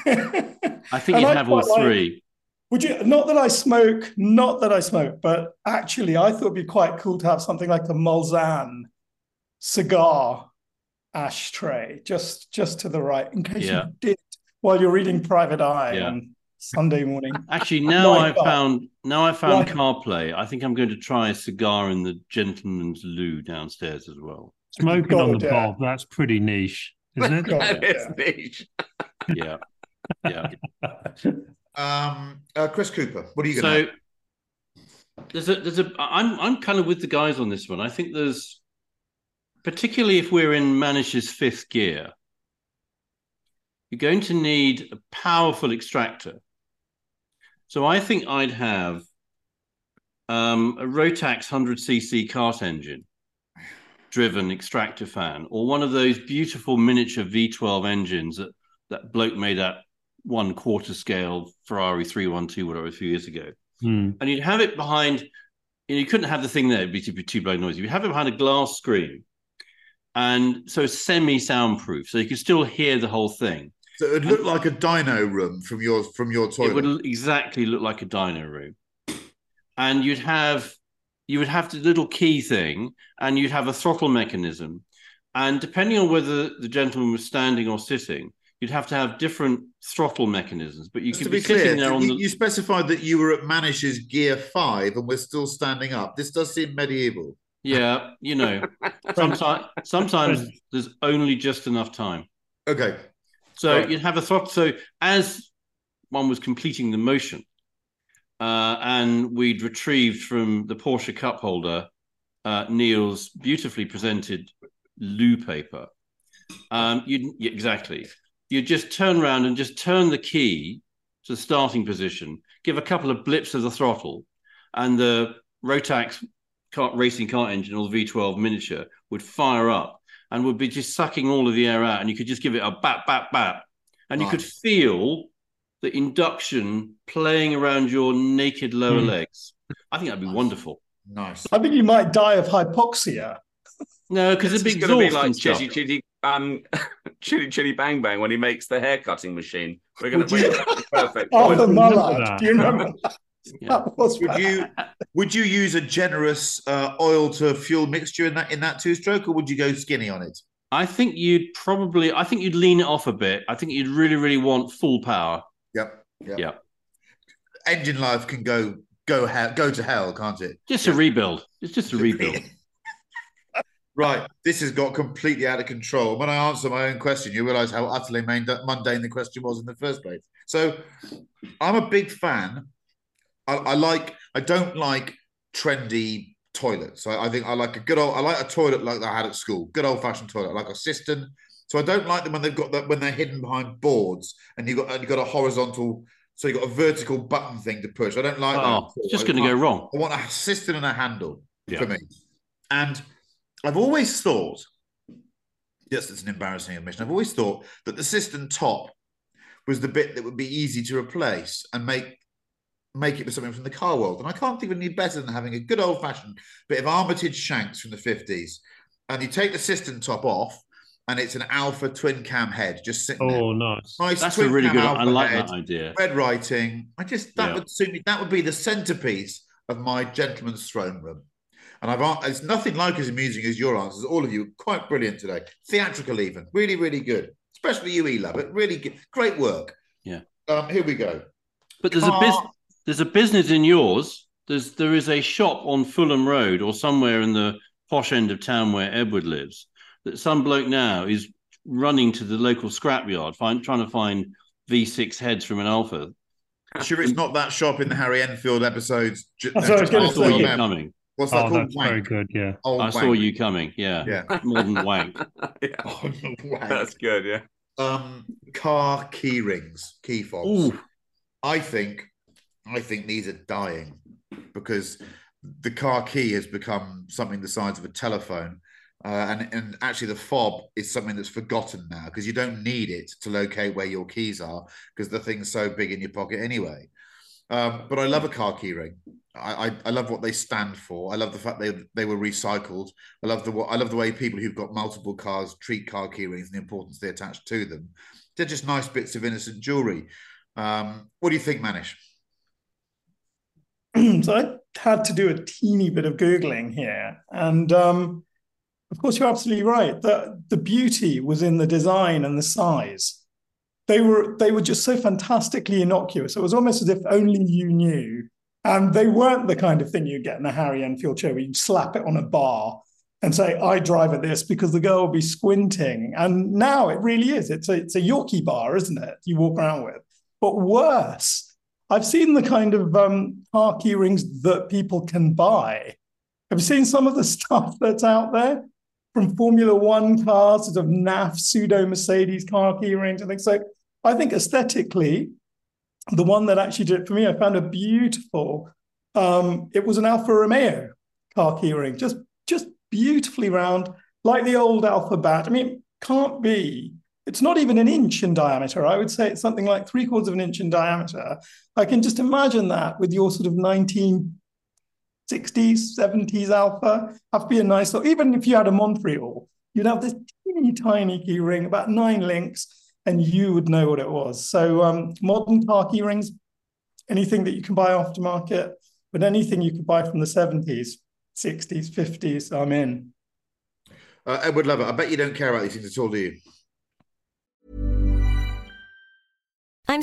I think you'd have all three. Would you? Not that I smoke, but actually I thought it'd be quite cool to have something like a Mulsanne cigar ashtray just to the right in case you did while you're reading Private Eye on Sunday morning. Actually, now I found CarPlay. I think I'm going to try a cigar in the gentleman's loo downstairs as well. Smoking on the bob, that's pretty niche, isn't it? That is niche. Yeah. Chris Cooper, what are you going to have? I'm kind of with the guys on this one. I think there's, particularly if we're in Manish's fifth gear, you're going to need a powerful extractor. So I think I'd have a Rotax 100cc kart engine driven extractor fan, or one of those beautiful miniature V12 engines that bloke made at 1/4 scale Ferrari 312, whatever, a few years ago. And you'd have it behind, you couldn't have the thing there, it'd be too blown noisy. You'd have it behind a glass screen. And so semi-soundproof, so you could still hear the whole thing. So it'd look like a dino room from your toilet. It would exactly look like a dino room. And you would have the little key thing, and you'd have a throttle mechanism. And depending on whether the gentleman was standing or sitting, you'd have to have different throttle mechanisms, but you could be sitting there on the... You specified that you were at Manish's Gear 5 and we're still standing up. This does seem medieval. Yeah, sometimes there's only just enough time. Okay. So you'd have a throttle. So as one was completing the motion, and we'd retrieved from the Porsche cup holder Neil's beautifully presented loo paper. Exactly. You just turn around and just turn the key to the starting position, give a couple of blips of the throttle, and the Rotax racing car engine or the V12 miniature would fire up and would be just sucking all of the air out, and you could just give it a bap, bap, bap. And you could feel the induction playing around your naked lower legs. I think that'd be wonderful. Nice. I think you might die of hypoxia. No, because it'd be going to be like Chitty Bang Bang when he makes the hair cutting machine. We're going to be perfect. Arthur Mullard, do you remember that? Yeah. Would you use a generous oil to fuel mixture in that two-stroke, or would you go skinny on it? I think you'd lean it off a bit. I think you'd really, really want full power. Yep. Engine life can go to hell, can't it? Just a rebuild. It's just a rebuild. Right, this has got completely out of control. When I answer my own question, you realise how utterly mundane the question was in the first place. So I'm a big fan. I don't like trendy toilets. I think I like a toilet like that I had at school, good old-fashioned toilet, like a cistern. So I don't like them when they're hidden behind boards and you've got a horizontal, so you've got a vertical button thing to push. I don't like that. It's just going to go wrong. I want a cistern and a handle for me. And I've always thought, yes, it's an embarrassing admission, I've always thought that the cistern top was the bit that would be easy to replace and make it with something from the car world. And I can't think of any better than having a good old-fashioned bit of Armitage Shanks from the 50s. And you take the cistern top off, and it's an Alfa twin cam head just sitting there. Oh, nice. That's a really good one. I like that idea. Red writing. That would suit me. That would be the centerpiece of my gentleman's throne room. And it's nothing like as amusing as your answers. All of you are quite brilliant today. Theatrical even. Really, really good. Especially you, E. Lovett. Really good. Great work. Yeah. Here we go. But there's a business in yours. There is a shop on Fulham Road or somewhere in the posh end of town where Edward lives that some bloke now is running to the local scrapyard trying to find V6 heads from an Alpha. I'm sure it's not that shop in the Harry Enfield episodes. Coming. What's that called? That's wank. Very good, yeah. Old I wank. Saw you coming, yeah. More than wank. Wank. That's good, yeah. Car key rings, key fobs. Ooh. I think these are dying because the car key has become something the size of a telephone. And actually the fob is something that's forgotten now because you don't need it to locate where your keys are because the thing's so big in your pocket anyway. But I love a car key ring. I love what they stand for. I love the fact they were recycled. I love the way people who've got multiple cars treat car key rings and the importance they attach to them. They're just nice bits of innocent jewellery. What do you think, Manish? So I had to do a teeny bit of Googling here. And of course, you're absolutely right. The beauty was in the design and the size. They were just so fantastically innocuous. It was almost as if only you knew. And they weren't the kind of thing you'd get in a Harry Enfield show where you slap it on a bar and say, I drive at this because the girl will be squinting. And now it really is. It's a Yorkie bar, isn't it? You walk around with. But worse, I've seen the kind of car key rings that people can buy. Have you seen some of the stuff that's out there? From Formula One cars, sort of NAF, pseudo-Mercedes car key rings and things. So I think aesthetically, the one that actually did it for me, I found a beautiful, it was an Alfa Romeo car key ring, just beautifully round, like the old Alfa badge. I mean, it can't be, it's not even an inch in diameter. I would say it's something like 3/4 of an inch in diameter. I can just imagine that with your sort of 1960s, 70s Alpha, have to be a nice little, even if you had a Montreal, you'd have this teeny tiny key ring, about 9 links, and you would know what it was. So modern car key rings, anything that you can buy aftermarket, but anything you could buy from the 70s, 60s, 50s, I'm in. Edward Lovett, I bet you don't care about these things at all, do you? I'm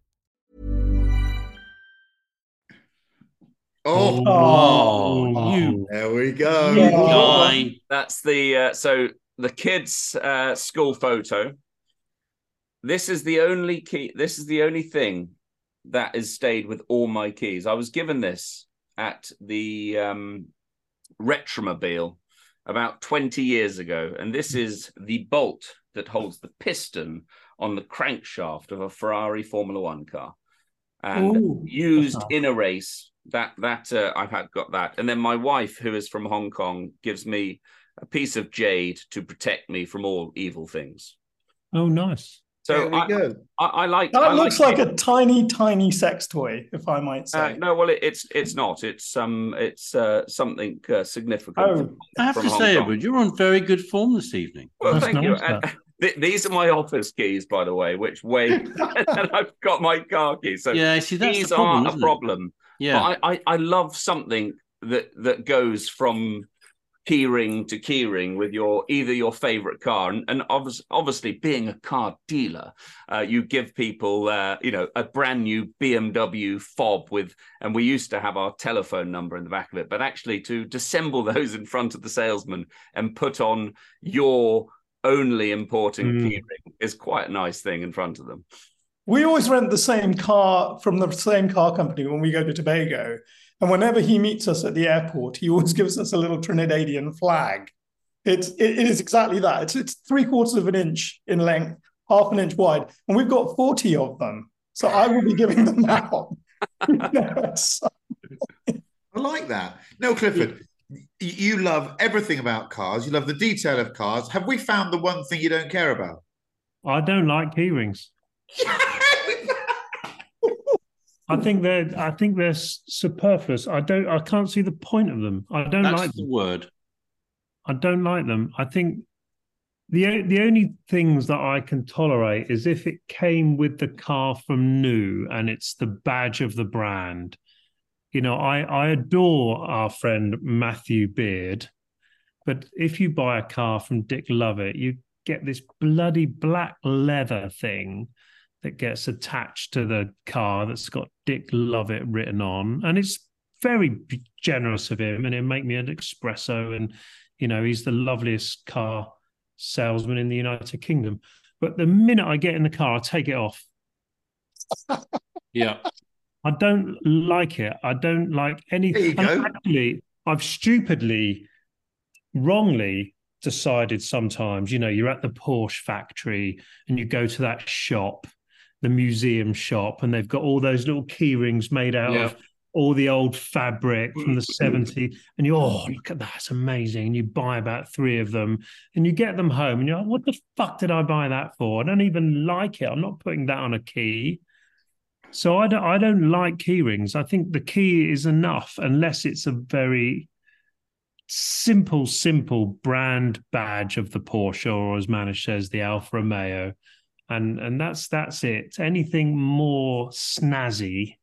Oh, there we go. Yeah. That's the so the kids' school photo. This is the only key. This is the only thing that has stayed with all my keys. I was given this at the Retromobile about 20 years ago, and this is the bolt that holds the piston on the crankshaft of a Ferrari Formula One car, and used in a race. That I've got that. And then my wife, who is from Hong Kong, gives me a piece of jade to protect me from all evil things. Oh, nice. So I like that. I looks like a tiny, tiny sex toy, if I might say. No, well, it's not. It's something significant. Oh, I have to say, Edward, you're on very good form this evening. Well, thank you. These are my office keys, by the way, which weigh, and I've got my car keys. So yeah, see, that's the problem, aren't a problem. Yeah, but I love something that goes from keyring to keyring with either your favourite car, and obviously being a car dealer, you give people a brand new BMW fob with, and we used to have our telephone number in the back of it, but actually to dissemble those in front of the salesman and put on your only important keyring is quite a nice thing in front of them. We always rent the same car from the same car company when we go to Tobago. And whenever he meets us at the airport, he always gives us a little Trinidadian flag. It is exactly that. It's 3/4 of an inch in length, 1/2 an inch wide. And we've got 40 of them. So I will be giving them out. I like that. No, Clifford, you love everything about cars. You love the detail of cars. Have we found the one thing you don't care about? I don't like keyrings. I think they're superfluous. I can't see the point of them. I don't like the word. I don't like them. I think the only things that I can tolerate is if it came with the car from new and it's the badge of the brand. You know, I adore our friend Matthew Beard, but if you buy a car from Dick Lovett, you get this bloody black leather thing that gets attached to the car that's got Dick Lovett written on. And it's very generous of him, and it'll make me an espresso. And, you know, he's the loveliest car salesman in the United Kingdom. But the minute I get in the car, I take it off. Yeah. I don't like it. I don't like anything. Actually, I've stupidly, wrongly decided sometimes, you know, you're at the Porsche factory and you go to that shop, the museum shop, and they've got all those little key rings made out of all the old fabric from the 70s. And you, oh, look at that. It's amazing. And you buy about three of them and you get them home and you're like, what the fuck did I buy that for? I don't even like it. I'm not putting that on a key. So I don't like key rings. I think the key is enough unless it's a very simple brand badge of the Porsche, or as Manish says, the Alfa Romeo. And that's it. Anything more snazzy,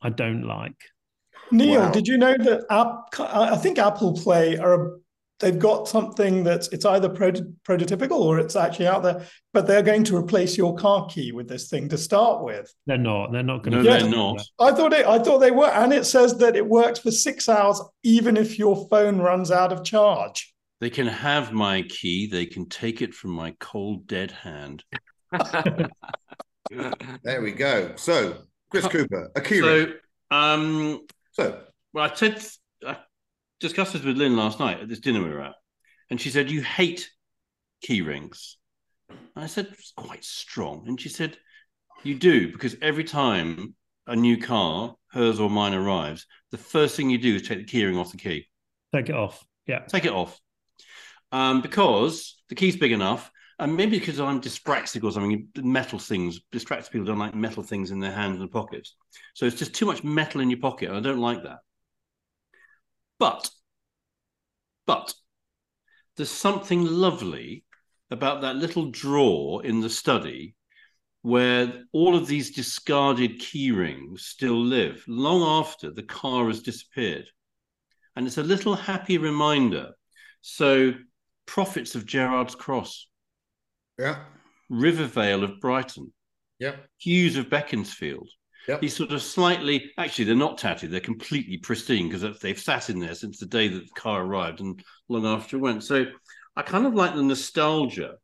I don't like. Neil, did you know that I think Apple Play they've got something that's, it's either prototypical or it's actually out there, but they're going to replace your car key with this thing to start with. They're not. They're not going to. No, they're not. I thought they were, and it says that it works for 6 hours, even if your phone runs out of charge. They can have my key. They can take it from my cold, dead hand. There we go. So, Chris Cooper, Akira. Well, I said. Discussed this with Lynn last night at this dinner we were at, and she said, you hate key rings. And I said, it's quite strong. And she said, you do, because every time a new car, hers or mine, arrives, the first thing you do is take the key ring off the key. Take it off. Yeah. Take it off. Because the key's big enough, and maybe because I'm dyspraxic or something, metal things, dyspraxic people don't like metal things in their hands and pockets. So it's just too much metal in your pocket, and I don't like that. But there's something lovely about that little drawer in the study where all of these discarded key rings still live long after the car has disappeared. And it's a little happy reminder. So Prophets of Gerard's Cross. Yeah. Rivervale of Brighton. Yeah. Hughes of Beaconsfield. Yep. These sort of slightly, actually, they're not tatted. They're completely pristine because they've sat in there since the day that the car arrived and long after it went. So I kind of like the nostalgia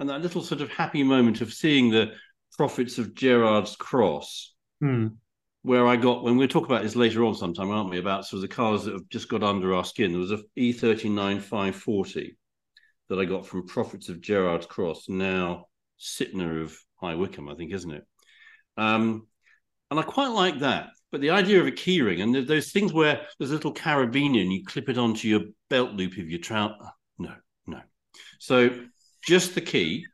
and that little sort of happy moment of seeing the Prophets of Gerard's Cross, where I got, when we'll talk about this later on sometime, aren't we, about sort of the cars that have just got under our skin. There was an E39 540 that I got from Prophets of Gerard's Cross, now Sitner of High Wycombe, I think, isn't it? And I quite like that. But the idea of a keyring and those things where there's a little carabiner and you clip it onto your belt loop if you trout. No. So just the key,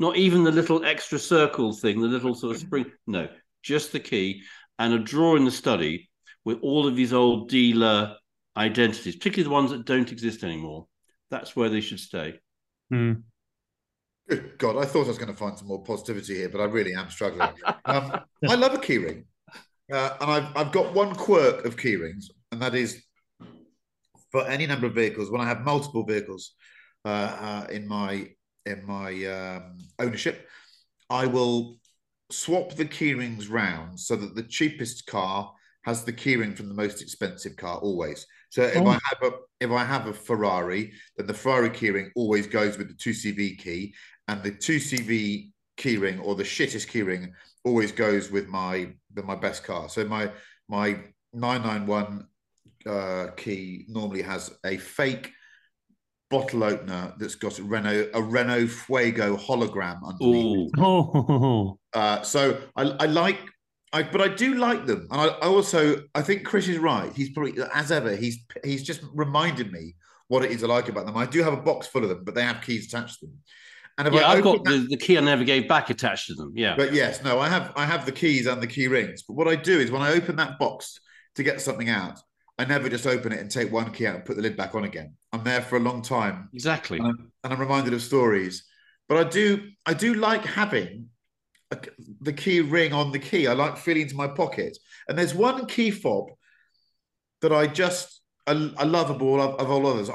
not even the little extra circle thing, the little sort of spring. No, just the key and a drawer in the study with all of these old dealer identities, particularly the ones that don't exist anymore. That's where they should stay. Mm. Good God, I thought I was going to find some more positivity here, but I really am struggling. I love a keyring. And I've got one quirk of keyrings, and that is for any number of vehicles, when I have multiple vehicles in my ownership, I will swap the keyrings round so that the cheapest car has the keyring from the most expensive car always. So if I have a Ferrari, then the Ferrari keyring always goes with the 2CV key, and the 2CV keyring or the shittest keyring always goes with my best car. So my 991 key normally has a fake bottle opener that's got a Renault Fuego hologram underneath. But I do like them. And I think Chris is right. He's probably, as ever, he's just reminded me what it is I like about them. I do have a box full of them, but they have keys attached to them. And if I've got the key I never gave back attached to them. Yeah. But yes, no, I have the keys and the key rings. But what I do is when I open that box to get something out, I never just open it and take one key out and put the lid back on again. I'm there for a long time. Exactly. And I'm reminded of stories. But I do like having the key ring on the key. I like feeling into my pocket. And there's one key fob that I love above all others.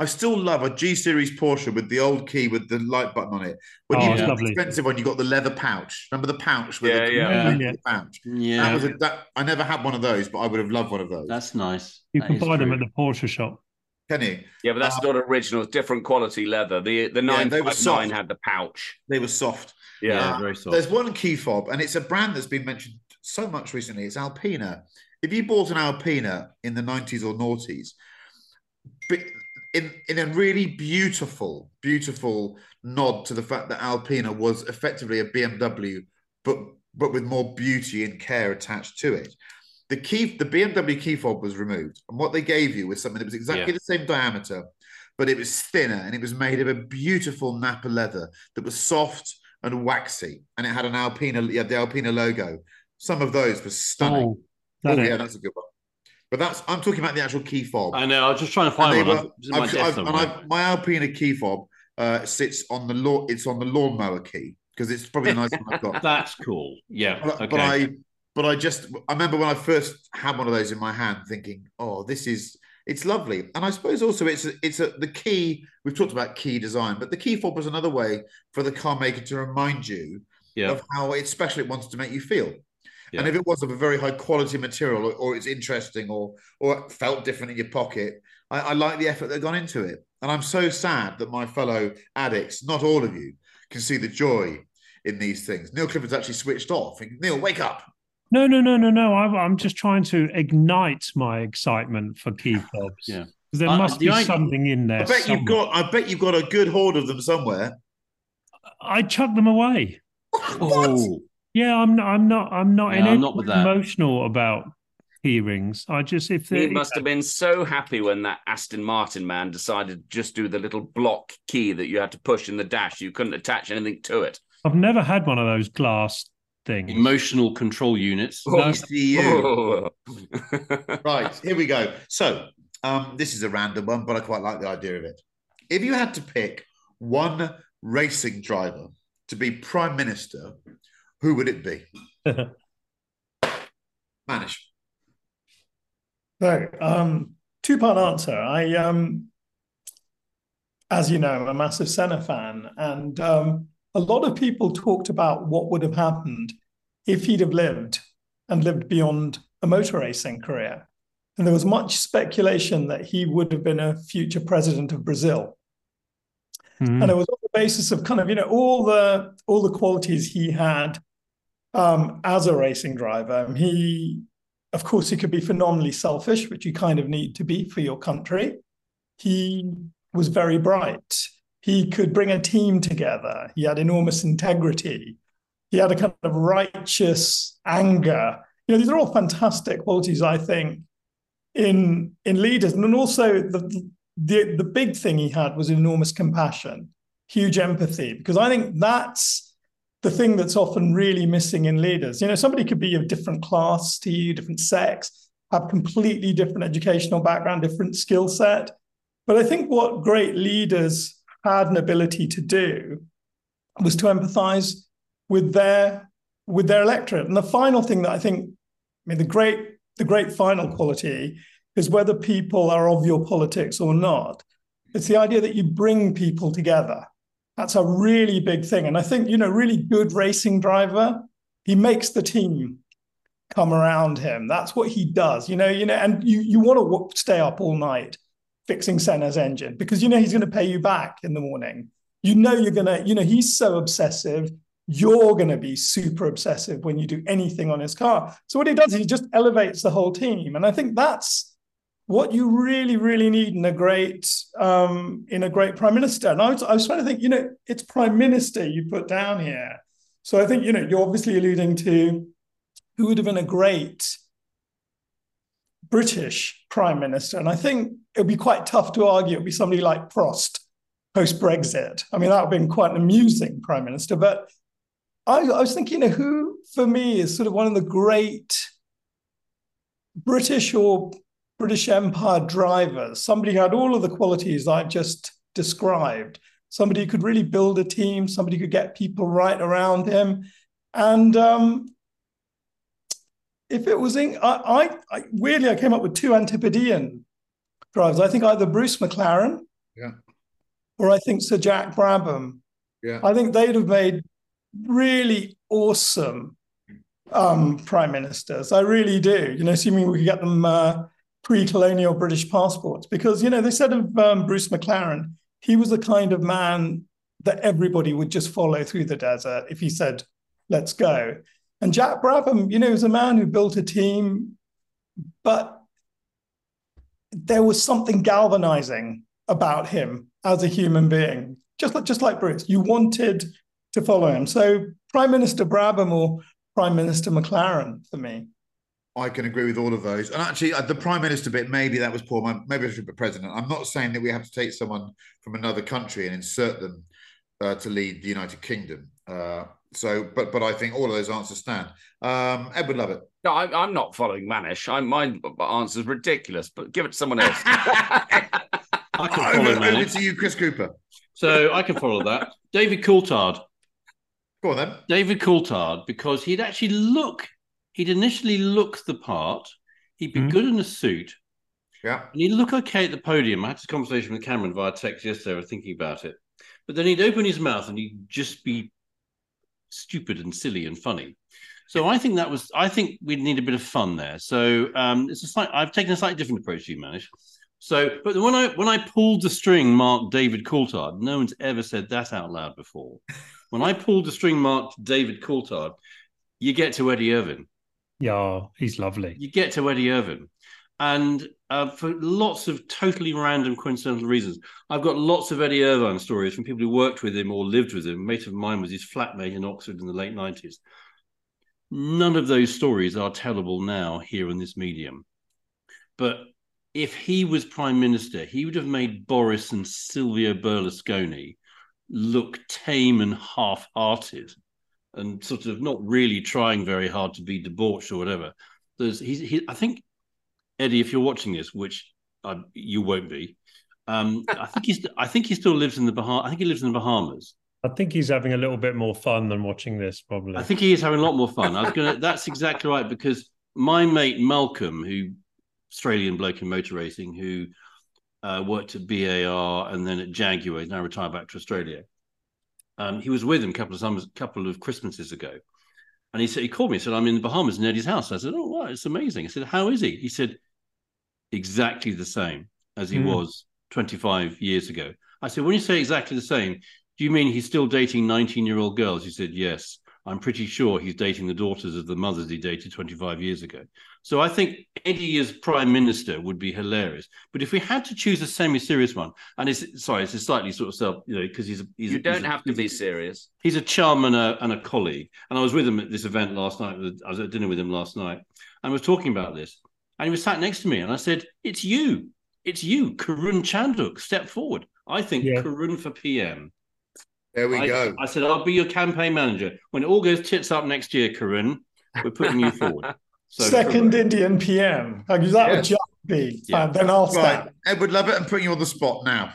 I still love a G-Series Porsche with the old key with the light button on it. When you got the expensive one, you got the leather pouch. Remember the pouch? With the pouch? Yeah. I never had one of those, but I would have loved one of those. That's nice. You can buy them at the Porsche shop. Can you? Yeah, but that's not original. It's different quality leather. The 959 had the pouch. They were soft. Yeah, very soft. There's one key fob, and it's a brand that's been mentioned so much recently. It's Alpina. If you bought an Alpina in the 90s or noughties, in a really beautiful, beautiful nod to the fact that Alpina was effectively a BMW, but with more beauty and care attached to it. The BMW key fob was removed, and what they gave you was something that was exactly the same diameter, but it was thinner, and it was made of a beautiful Nappa leather that was soft and waxy, and it had the Alpina logo. Some of those were stunning. That's a good one. But I'm talking about the actual key fob. I know. I was just trying to find one. My Alpina key fob sits on the it's on the lawnmower key, because it's probably the nicest one I've got. That's cool. Yeah. But, okay. I remember when I first had one of those in my hand, thinking, "Oh, it's lovely." And I suppose also the key. We've talked about key design, but the key fob was another way for the car maker to remind you of how it's special. It wants to make you feel. Yeah. And if it was of a very high quality material, or it's interesting, or felt different in your pocket, I like the effort that had gone into it. And I'm so sad that my fellow addicts, not all of you, can see the joy in these things. Neil Clifford's actually switched off. Neil, wake up. No. I'm just trying to ignite my excitement for key fobs. Yeah. There must be something in there. I bet you've got a good hoard of them somewhere. I chuck them away. What? Yeah, I'm not emotional about key rings. I just he must have been so happy when that Aston Martin man decided to just do the little block key that you had to push in the dash. You couldn't attach anything to it. I've never had one of those glass things. Emotional control units. Right, here we go. So this is a random one, but I quite like the idea of it. If you had to pick one racing driver to be Prime Minister, who would it be? Manish. So, two-part answer. I, as you know, a massive Senna fan, and a lot of people talked about what would have happened if he'd have lived beyond a motor racing career. And there was much speculation that he would have been a future president of Brazil. Mm-hmm. And it was on the basis of kind of, all the qualities he had. As a racing driver, he could be phenomenally selfish, which you kind of need to be for your country. He was very bright. He could bring a team together. He had enormous integrity. He had a kind of righteous anger. These are all fantastic qualities, I think, in leaders. And also the big thing he had was enormous compassion, huge empathy, because I think that's the thing that's often really missing in leaders. Somebody could be of different class to you, different sex, have completely different educational background, different skill set. But I think what great leaders had an ability to do was to empathize with their electorate. And the final thing that I think, the great final quality is whether people are of your politics or not. It's the idea that you bring people together. That's a really big thing. And I think, really good racing driver, he makes the team come around him. That's what he does, and you want to stay up all night fixing Senna's engine because, he's going to pay you back in the morning. You're going to, he's so obsessive. You're going to be super obsessive when you do anything on his car. So what he does is he just elevates the whole team. And I think that's what you really, really need in a great prime minister. And I was trying to think, it's prime minister you put down here. So I think, you're obviously alluding to who would have been a great British prime minister. And I think it would be quite tough to argue. It would be somebody like Prost, post-Brexit. I mean, that would have been quite an amusing prime minister. But I was thinking, you know, who, for me, is sort of one of the great British or British Empire drivers, somebody who had all of the qualities I've just described, somebody who could really build a team, somebody who could get people right around him. And if it was, I weirdly came up with two Antipodean drivers. I think either Bruce McLaren, yeah, or I think Sir Jack Brabham. Yeah, I think they'd have made really awesome prime ministers. I really do. You know, assuming we could get them pre-colonial British passports, because, you know, they said of Bruce McLaren, he was the kind of man that everybody would just follow through the desert if he said, let's go. And Jack Brabham, you know, was a man who built a team, but there was something galvanizing about him as a human being, just like Bruce. You wanted to follow him. So Prime Minister Brabham or Prime Minister McLaren for me. I can agree with all of those. And actually, the Prime Minister bit, maybe that was poor. Maybe I should be President. I'm not saying that we have to take someone from another country and insert them to lead the United Kingdom. So, but I think all of those answers stand. Edward Lovett. No, I'm not following Manish. My answer's ridiculous, but give it to someone else. I can follow Manish. Over to you, Chris Cooper. So I can follow that. David Coulthard. Go on then. David Coulthard, because he'd initially look the part. He'd be good in a suit. Yeah. And he'd look okay at the podium. I had this conversation with Cameron via text yesterday. I was thinking about it. But then he'd open his mouth and he'd just be stupid and silly and funny. So I think we'd need a bit of fun there. So I've taken a slightly different approach to you, Manish. So, but when I pulled the string marked David Coulthard, no one's ever said that out loud before. When I pulled the string marked David Coulthard, you get to Eddie Irvine. Yeah, he's lovely. You get to Eddie Irvine. And for lots of totally random coincidental reasons, I've got lots of Eddie Irvine stories from people who worked with him or lived with him. A mate of mine was his flatmate in Oxford in the late 90s. None of those stories are tellable now here in this medium. But if he was Prime Minister, he would have made Boris and Silvio Berlusconi look tame and half-hearted and sort of not really trying very hard to be debauched or whatever. I think, Eddie, if you're watching this, which you won't be, I think he still lives in the Bahamas. I think he lives in the Bahamas. I think he's having a little bit more fun than watching this, probably. I think he is having a lot more fun. That's exactly right, because my mate Malcolm, who Australian bloke in motor racing, who worked at BAR and then at Jaguar, he's now retired back to Australia. He was with him a couple of Christmases ago, and he called me and said, I'm in the Bahamas in Eddie's house. I said, oh wow, it's amazing. I said, how is he? He said, exactly the same as he was 25 years ago. I said, when you say exactly the same, do you mean he's still dating 19-year-old girls? He said, yes, I'm pretty sure he's dating the daughters of the mothers he dated 25 years ago. So I think Eddie as Prime Minister would be hilarious. But if we had to choose a semi-serious one, and it's a slightly sort of self, you know, because you don't have to be serious. He's a chum and a colleague. And I was with him at this event last night. I was at dinner with him last night, and was talking about this. And he was sat next to me, and I said, it's you, Karun Chanduk, step forward. I think Karun for PM. There we go. I said, I'll be your campaign manager. When it all goes tits up next year, Karun, we're putting you forward. So, second Karun. Indian PM. That would just be. Then I'll start. Edward Lovett, I'm putting you on the spot now.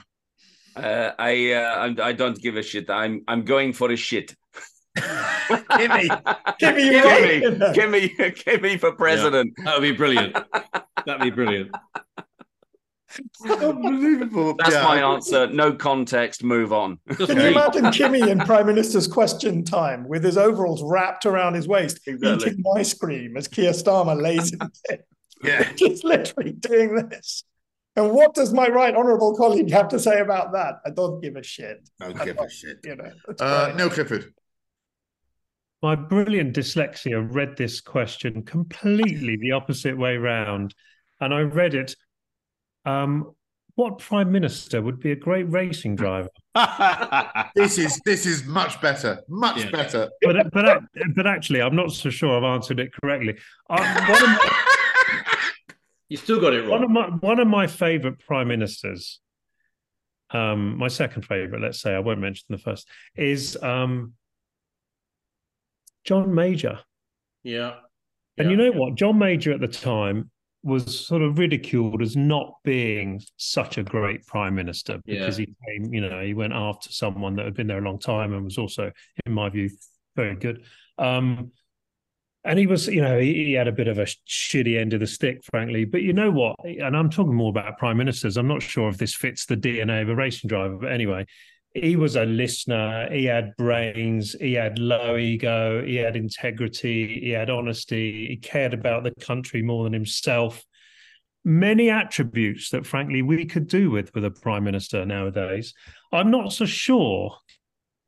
I don't give a shit. I'm going for a shit. Give me for president. Yeah. That would be brilliant. Unbelievable. That's my answer. No context. Move on. Can you imagine Kimi in Prime Minister's Question Time with his overalls wrapped around his waist, eating ice cream as Keir Starmer lays in bed? Yeah, he's literally doing this. And what does my right honourable colleague have to say about that? I don't give a shit. Don't give a shit. You know. Neil Clifford. My brilliant dyslexia read this question completely the opposite way round, and I read it. What prime minister would be a great racing driver? This is much better. But actually, I'm not so sure I've answered it correctly. You still got it wrong. One of my favourite prime ministers My second favorite, let's say, I won't mention the first, is John Major. Yeah. And you know what? John Major at the time was sort of ridiculed as not being such a great prime minister because he came, you know, he went after someone that had been there a long time and was also, in my view, very good. And he was, you know, he had a bit of a shitty end of the stick, frankly. But you know what? And I'm talking more about prime ministers. I'm not sure if this fits the DNA of a racing driver. But anyway, he was a listener. He had brains. He had low ego. He had integrity. He had honesty. He cared about the country more than himself. Many attributes that, frankly, we could do with a prime minister nowadays. I'm not so sure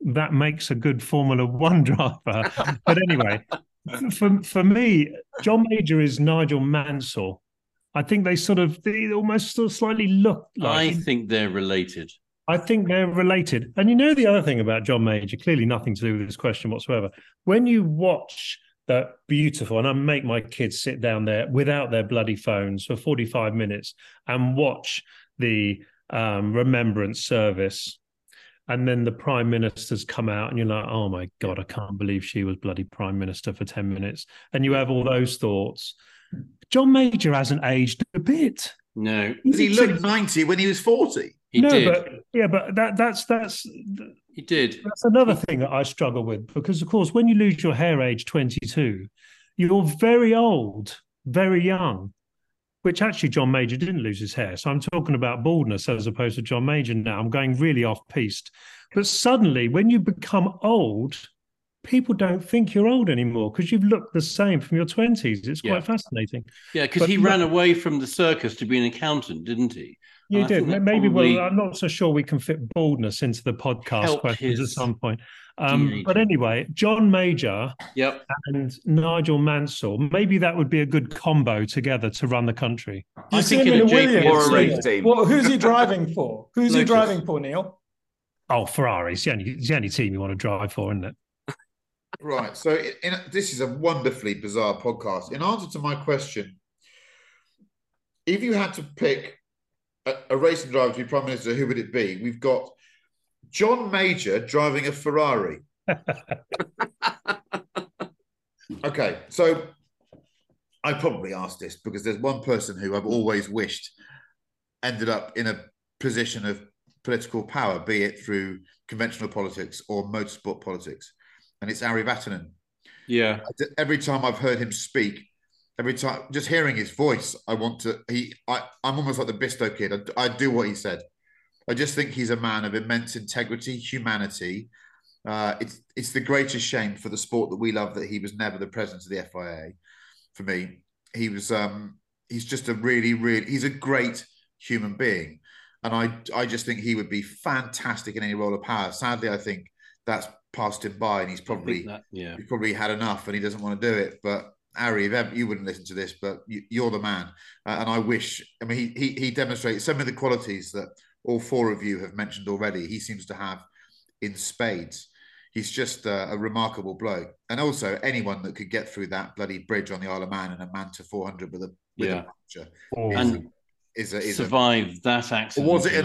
that makes a good Formula One driver. But anyway... For me, John Major is Nigel Mansell. I think they almost sort of slightly look like... I think they're related. And you know the other thing about John Major, clearly nothing to do with this question whatsoever. When you watch that beautiful, and I make my kids sit down there without their bloody phones for 45 minutes and watch the remembrance service... And then the prime ministers come out and you're like, oh, my God, I can't believe she was bloody prime minister for 10 minutes. And you have all those thoughts. John Major hasn't aged a bit. No. But he looked 90 when he was 40. He did. But that's... He did. That's another thing that I struggle with because, of course, when you lose your hair age 22, you're very old, very young, which actually John Major didn't lose his hair. So I'm talking about baldness as opposed to John Major now. I'm going really off-piste. But suddenly, when you become old, people don't think you're old anymore because you've looked the same from your 20s. It's quite fascinating. Yeah, because he ran away from the circus to be an accountant, didn't he? You did. Maybe, well, I'm not so sure we can fit baldness into the podcast questions at some point. But anyway, John Major and Nigel Mansell, maybe that would be a good combo together to run the country. I think in a Williams team. Well, who's he driving for? Who's he driving for, Neil? Oh, Ferrari. It's the only team you want to drive for, isn't it? Right. So this is a wonderfully bizarre podcast. In answer to my question, if you had to pick a racing driver to be prime minister, who would it be? We've got John Major driving a Ferrari. Okay, so I probably asked this because there's one person who I've always wished ended up in a position of political power, be it through conventional politics or motorsport politics, and it's Ari Vatanen. Yeah. Every time I've heard him speak, every time, just hearing his voice, I'm almost like the Bisto kid. I do what he said. I just think he's a man of immense integrity, humanity. It's the greatest shame for the sport that we love that he was never the president of the FIA. For me, he was. He's just a he's a great human being, and I just think he would be fantastic in any role of power. Sadly, I think that's passed him by, and he's probably had enough, and he doesn't want to do it, but. Ari, you wouldn't listen to this, but you're the man. And I wish, he demonstrates some of the qualities that all four of you have mentioned already. He seems to have in spades. He's just a remarkable bloke. And also anyone that could get through that bloody bridge on the Isle of Man in a Manta 400 with a survive that accident. Or was it in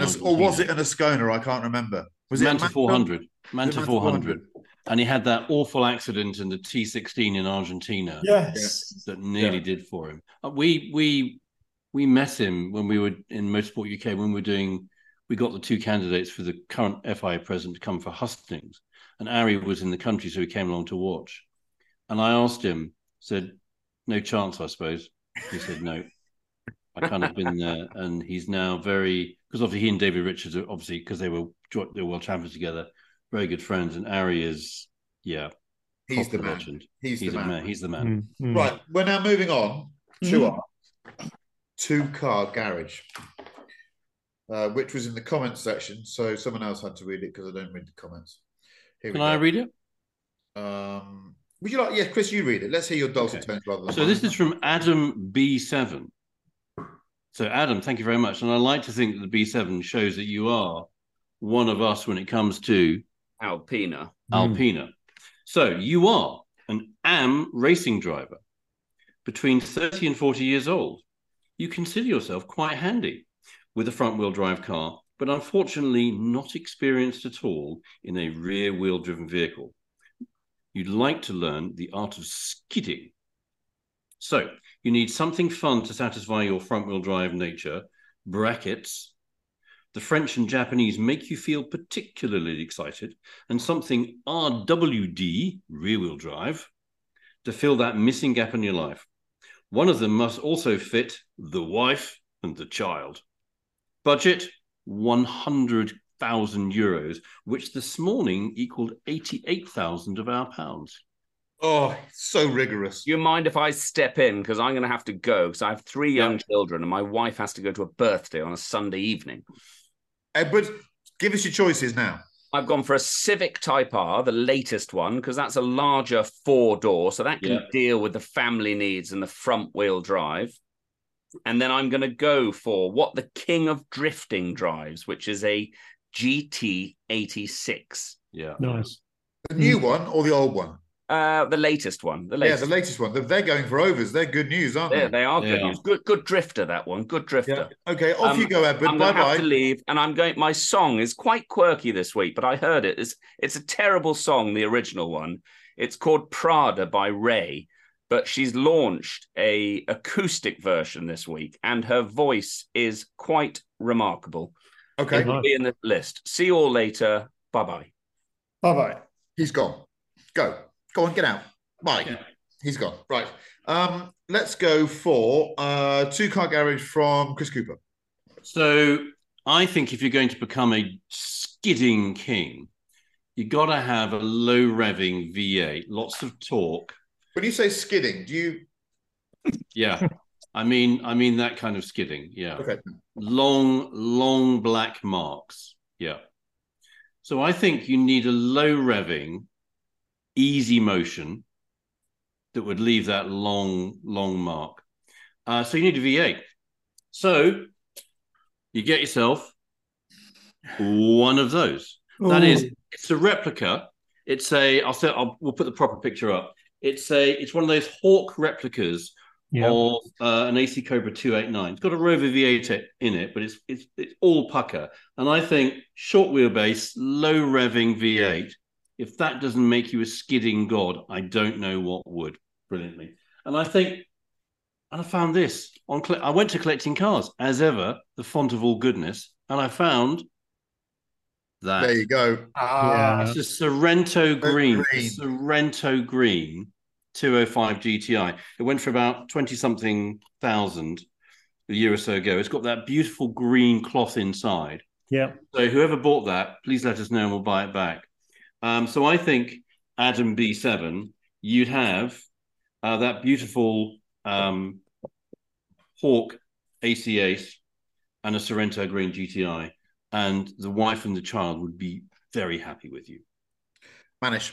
a Ascona? I can't remember. Was it Manta 400? Manta 400. And he had that awful accident in the T16 in Argentina. Yes, that nearly did for him. We met him when we were in Motorsport UK when we got the two candidates for the current FIA president to come for Hustings, and Ari was in the country, so he came along to watch. And I asked him, said, "No chance, I suppose." He said, "No, I can't have been there." And he's now because obviously he and David Richards are obviously because they were world champions together. Very good friends, and Ari is, he's the man. He's the man. He's the man. Mm. Right, we're now moving on to our two-car garage, which was in the comments section, so someone else had to read it because I don't read the comments. Can I read it? Would you like... Yeah, Chris, you read it. Let's hear your dulcet tones rather than... So this is from Adam B7. So Adam, thank you very much, and I like to think that the B7 shows that you are one of us when it comes to... Alpina. So you are an AM racing driver between 30 and 40 years old. You consider yourself quite handy with a front-wheel drive car but unfortunately not experienced at all in a rear-wheel driven vehicle. You'd like to learn the art of skidding. So you need something fun to satisfy your front-wheel drive nature, brackets. The French and Japanese make you feel particularly excited, and something RWD, rear-wheel drive, to fill that missing gap in your life. One of them must also fit the wife and the child. Budget, €100,000, which this morning equaled 88,000 of our pounds. Oh, so rigorous. You mind if I step in? Because I'm going to have to go, because I have three young children and my wife has to go to a birthday on a Sunday evening. Edward, give us your choices now. I've gone for a Civic Type R, the latest one, because that's a larger four-door, so that can deal with the family needs and the front-wheel drive. And then I'm going to go for what the king of drifting drives, which is a GT86. Yeah. Nice. The new one or the old one? The latest one. The latest. Yeah, the latest one. They're going for overs. They're good news, aren't they? They are good news. Good drifter, that one. Good drifter. Yeah. Okay, off you go, Edward. I'm going to have to leave, and I'm going. My song is quite quirky this week, but I heard it. It's a terrible song, the original one. It's called Prada by Ray, but she's launched an acoustic version this week, and her voice is quite remarkable. Okay, it will be in the list. See you all later. Bye bye. Bye bye. He's gone. Go on, get out. Bye. Yeah. He's gone. Right. Let's go for two-car garage from Chris Cooper. So I think if you're going to become a skidding king, you got to have a low-revving V8, lots of torque. When you say skidding, do you... Yeah. I mean that kind of skidding, yeah. Okay. Long black marks, yeah. So I think you need a low-revving... easy motion that would leave that long mark. So you need a V8. So you get yourself one of those. Ooh. That is, it's a replica. It's a, we'll put the proper picture up. It's one of those Hawk replicas of an AC Cobra 289. It's got a Rover V8 in it, but it's all pucker. And I think short wheelbase, low revving V8. If that doesn't make you a skidding god, I don't know what would. Brilliantly. And I think, and I found this. I went to Collecting Cars, as ever, the font of all goodness, and I found that. There you go. Ah, yeah. It's a Sorrento Green 205 GTI. It went for about 20-something thousand a year or so ago. It's got that beautiful green cloth inside. Yeah. So whoever bought that, please let us know and we'll buy it back. So I think Adam B7, you'd have that beautiful Hawk AC Ace and a Sorrento Green GTI, and the wife and the child would be very happy with you. Manish.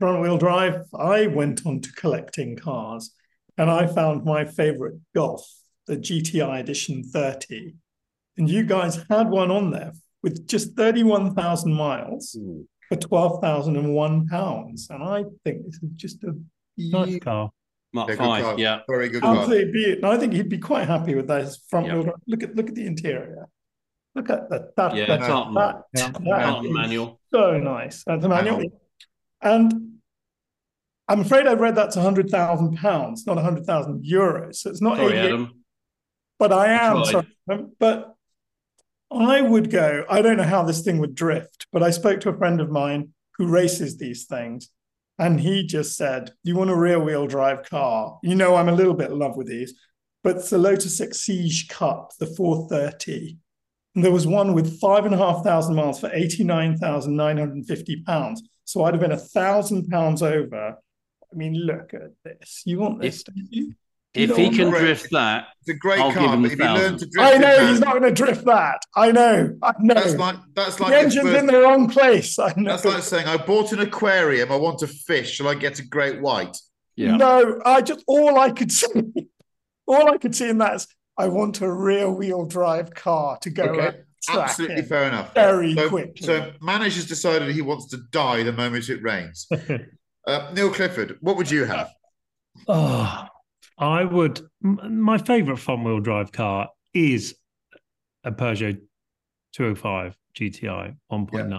Front-wheel drive, I went on to Collecting Cars, and I found my favourite Golf, the GTI Edition 30. And you guys had one on there with just 31,000 miles for £12,001. And I think this is just a nice car. Mark 5, yeah. Very good car. And I think he'd be quite happy with that front wheel drive. Look at the interior. Look at that. Yeah, that manual. So nice. That's a manual. And I'm afraid I've read that's £100,000, not €100,000. So it's not... Sorry, Adam. But I am, sorry. But... I would go, I don't know how this thing would drift, but I spoke to a friend of mine who races these things, and he just said, you want a rear-wheel drive car? You know, I'm a little bit in love with these, but it's the Lotus Exige Cup, the 430. And there was one with 5,500 miles for £89,950. So I'd have been £1,000 over. I mean, look at this. You want this, don't you? If he can drift that, it's a great car. But if he learns to drift, I know he's not going to drift that. I know. That's like the engine's in the wrong place. I know. That's like saying I bought an aquarium. I want a fish. Shall I get a great white? Yeah. No, all I could see in that is I want a rear-wheel drive car to go. Okay. Absolutely fair enough. Very quickly. So Manish has decided he wants to die the moment it rains. Neil Clifford, what would you have? My favourite front-wheel drive car is a Peugeot 205 GTI 1.9. Yeah.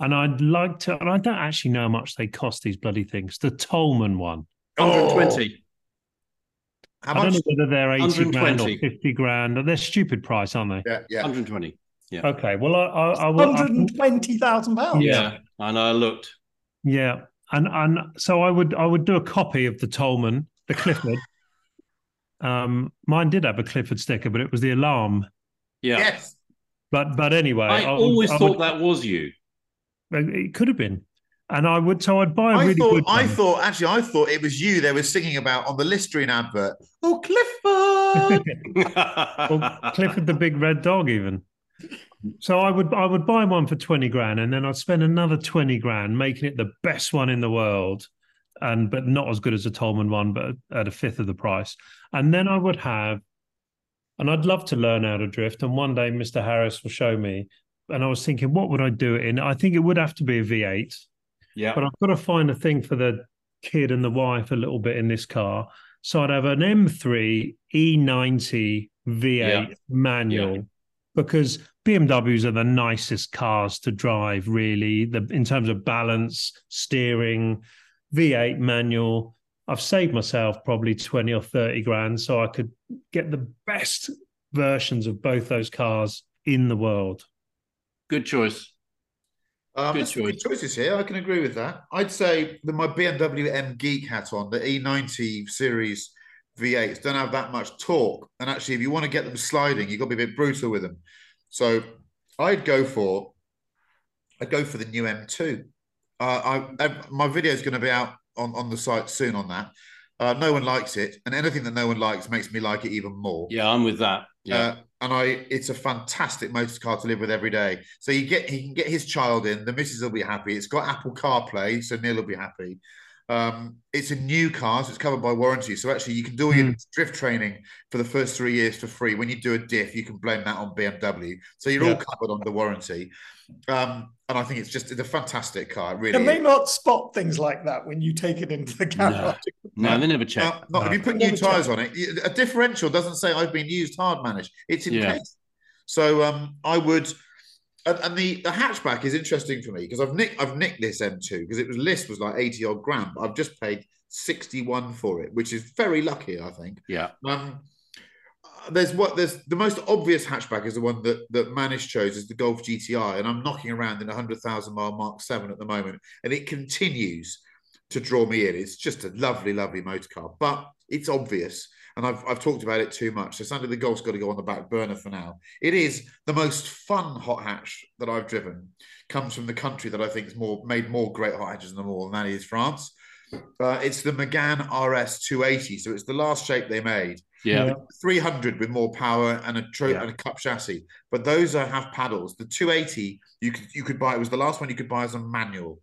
And I'd like to, and I don't actually know how much they cost, these bloody things. The Tolman one. 120. How much? I don't know whether they're 80 grand or 50 grand. They're stupid price, aren't they? Yeah, yeah. 120. Yeah. Okay. Well, I £120,000. Yeah. I know. I looked. Yeah. And so I would do a copy of the Tolman, the Clifford. Mine did have a Clifford sticker, but it was the alarm. Yeah. Yes. But anyway, I always thought that was you. It could have been. And I would, so I'd buy a really good one. I thought it was you they were singing about on the Listerine advert. Oh, Clifford! Well, Clifford the big red dog, even. So I would buy one for 20 grand, and then I'd spend another 20 grand making it the best one in the world, but not as good as a Tolman one, but at a fifth of the price. And then I would have, and I'd love to learn how to drift, and one day Mr. Harris will show me. And I was thinking, what would I do it in? I think it would have to be a V8. Yeah. But I've got to find a thing for the kid and the wife a little bit in this car. So I'd have an M3 E90 V8 manual because BMWs are the nicest cars to drive, really, in terms of balance, steering, V8 manual. I've saved myself probably 20 or 30 grand so I could get the best versions of both those cars in the world. Good choice. Good choices here. I can agree with that. I'd say that my BMW M Geek hat on, the E90 series V8s, don't have that much torque. And actually, if you want to get them sliding, you've got to be a bit brutal with them. So I'd go for the new M2. My video is going to be out on the site soon on that. No one likes it. And anything that no one likes makes me like it even more. Yeah, I'm with that. Yeah. It's a fantastic motorcar to live with every day. So he can get his child in. The missus will be happy. It's got Apple CarPlay, so Neil will be happy. It's a new car, so it's covered by warranty. So actually, you can do all your drift training for the first 3 years for free. When you do a diff, you can blame that on BMW. So you're all covered under warranty. And I think it's a fantastic car. It really. Can they not spot things like that when you take it into the garage? No, they never check. If you put new tyres on it, a differential doesn't say I've been used hard managed. It's in place. So I would. And the hatchback is interesting for me because I've nicked this M2 because its list was like 80 odd grand, but I've just paid 61 for it, which is very lucky, I think. Yeah. There's the most obvious hatchback is the one that Manish chose is the Golf GTI, and I'm knocking around in 100,000 mile Mark 7 at the moment, and it continues to draw me in. It's just a lovely, lovely motorcar, but it's obvious. And I've talked about it too much. So sadly, the Golf's got to go on the back burner for now. It is the most fun hot hatch that I've driven. Comes from the country that I think has made more great hot hatches than them all, and that is France. It's the Megane RS 280. So it's the last shape they made. Yeah. 300 with more power and a cup chassis. But those have paddles. The 280 you could buy. It was the last one you could buy as a manual.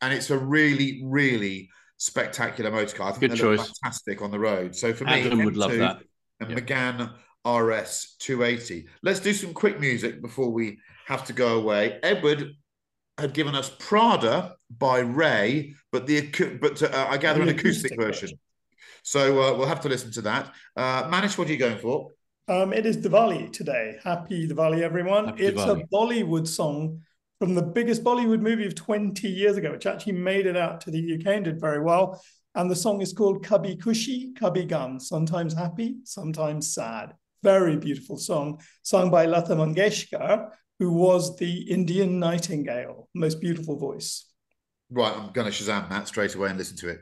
And it's a really, really spectacular motorcar. I think they look fantastic on the road. So for me, Adam would love that. And Megane RS 280. Let's do some quick music before we have to go away. Edward had given us Prada by Ray, but I gather an acoustic version. So we'll have to listen to that. Manish, what are you going for? It is Diwali today. Happy Diwali, everyone. It's a Bollywood song from the biggest Bollywood movie of 20 years ago, which actually made it out to the UK and did very well. And the song is called Kabhi Khushi, Kabhi Gham, sometimes happy, sometimes sad. Very beautiful song, sung by Lata Mangeshkar, who was the Indian Nightingale, most beautiful voice. Right, I'm going to Shazam that straight away and listen to it.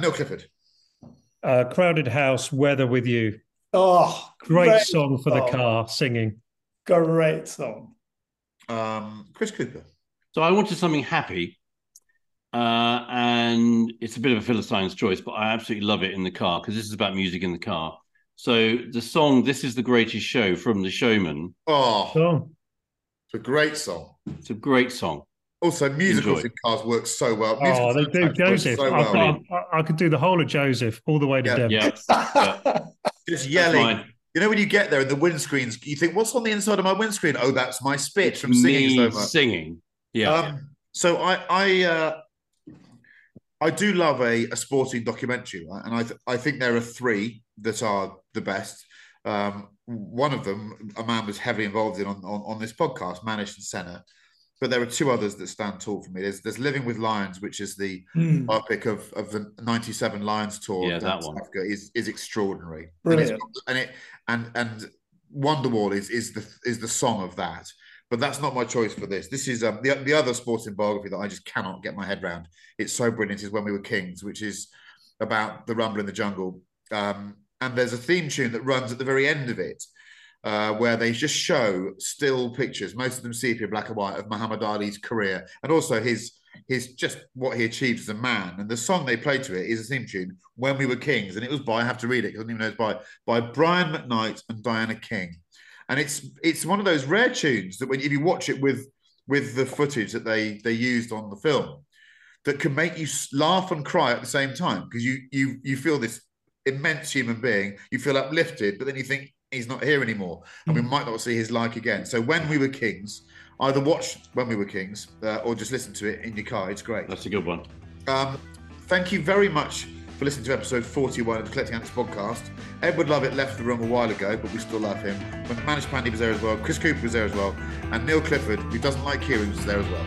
Neil Clifford. Crowded House, Weather With You. Oh, great song for the car, singing. Great song. Chris Cooper. So I wanted something happy, and it's a bit of a Philistine's choice, but I absolutely love it in the car because this is about music in the car. So the song "This Is the Greatest Show" from The Showman. Oh, it's a great song. It's a great song. Also, musicals in cars work so well. Musicals they do. Joseph, so well. I could do the whole of Joseph all the way to Devon. Yeah. Just yelling. You know, when you get there and the windscreens, you think, what's on the inside of my windscreen? Oh, that's my spit from singing so much. Singing, yeah. So I do love a sporting documentary, right? And I think there are three that are the best. One of them, a man was heavily involved in on this podcast, Manish and Senna. But there are two others that stand tall for me. There's Living with Lions, which is the epic of the 97 Lions tour. Yeah, that one is extraordinary. Brilliant. And Wonderwall is the song of that. But that's not my choice for this. This is the other sporting biography that I just cannot get my head around. It's so brilliant. Is When We Were Kings, which is about the rumble in the jungle. And there's a theme tune that runs at the very end of it, where they just show still pictures, most of them sepia black and white, of Muhammad Ali's career and also his just what he achieved as a man. And the song they play to it is a theme tune, When We Were Kings. And it was by, I have to read it because I don't even know it's by Brian McKnight and Diana King. And it's one of those rare tunes that when if you watch it with the footage that they used on the film, that can make you laugh and cry at the same time, because you feel this immense human being, you feel uplifted, but then you think he's not here anymore, and we might not see his like again. So When We Were Kings, either watch When We Were Kings or just listen to it in your car. It's great. That's a good one. Thank you very much for listening to episode 41 of the Collecting Addicts podcast. Edward Lovett left the room a while ago, but we still love him. Manish Pandey was there as well, Chris Cooper was there as well, and Neil Clifford, who doesn't like hearing, was there as well.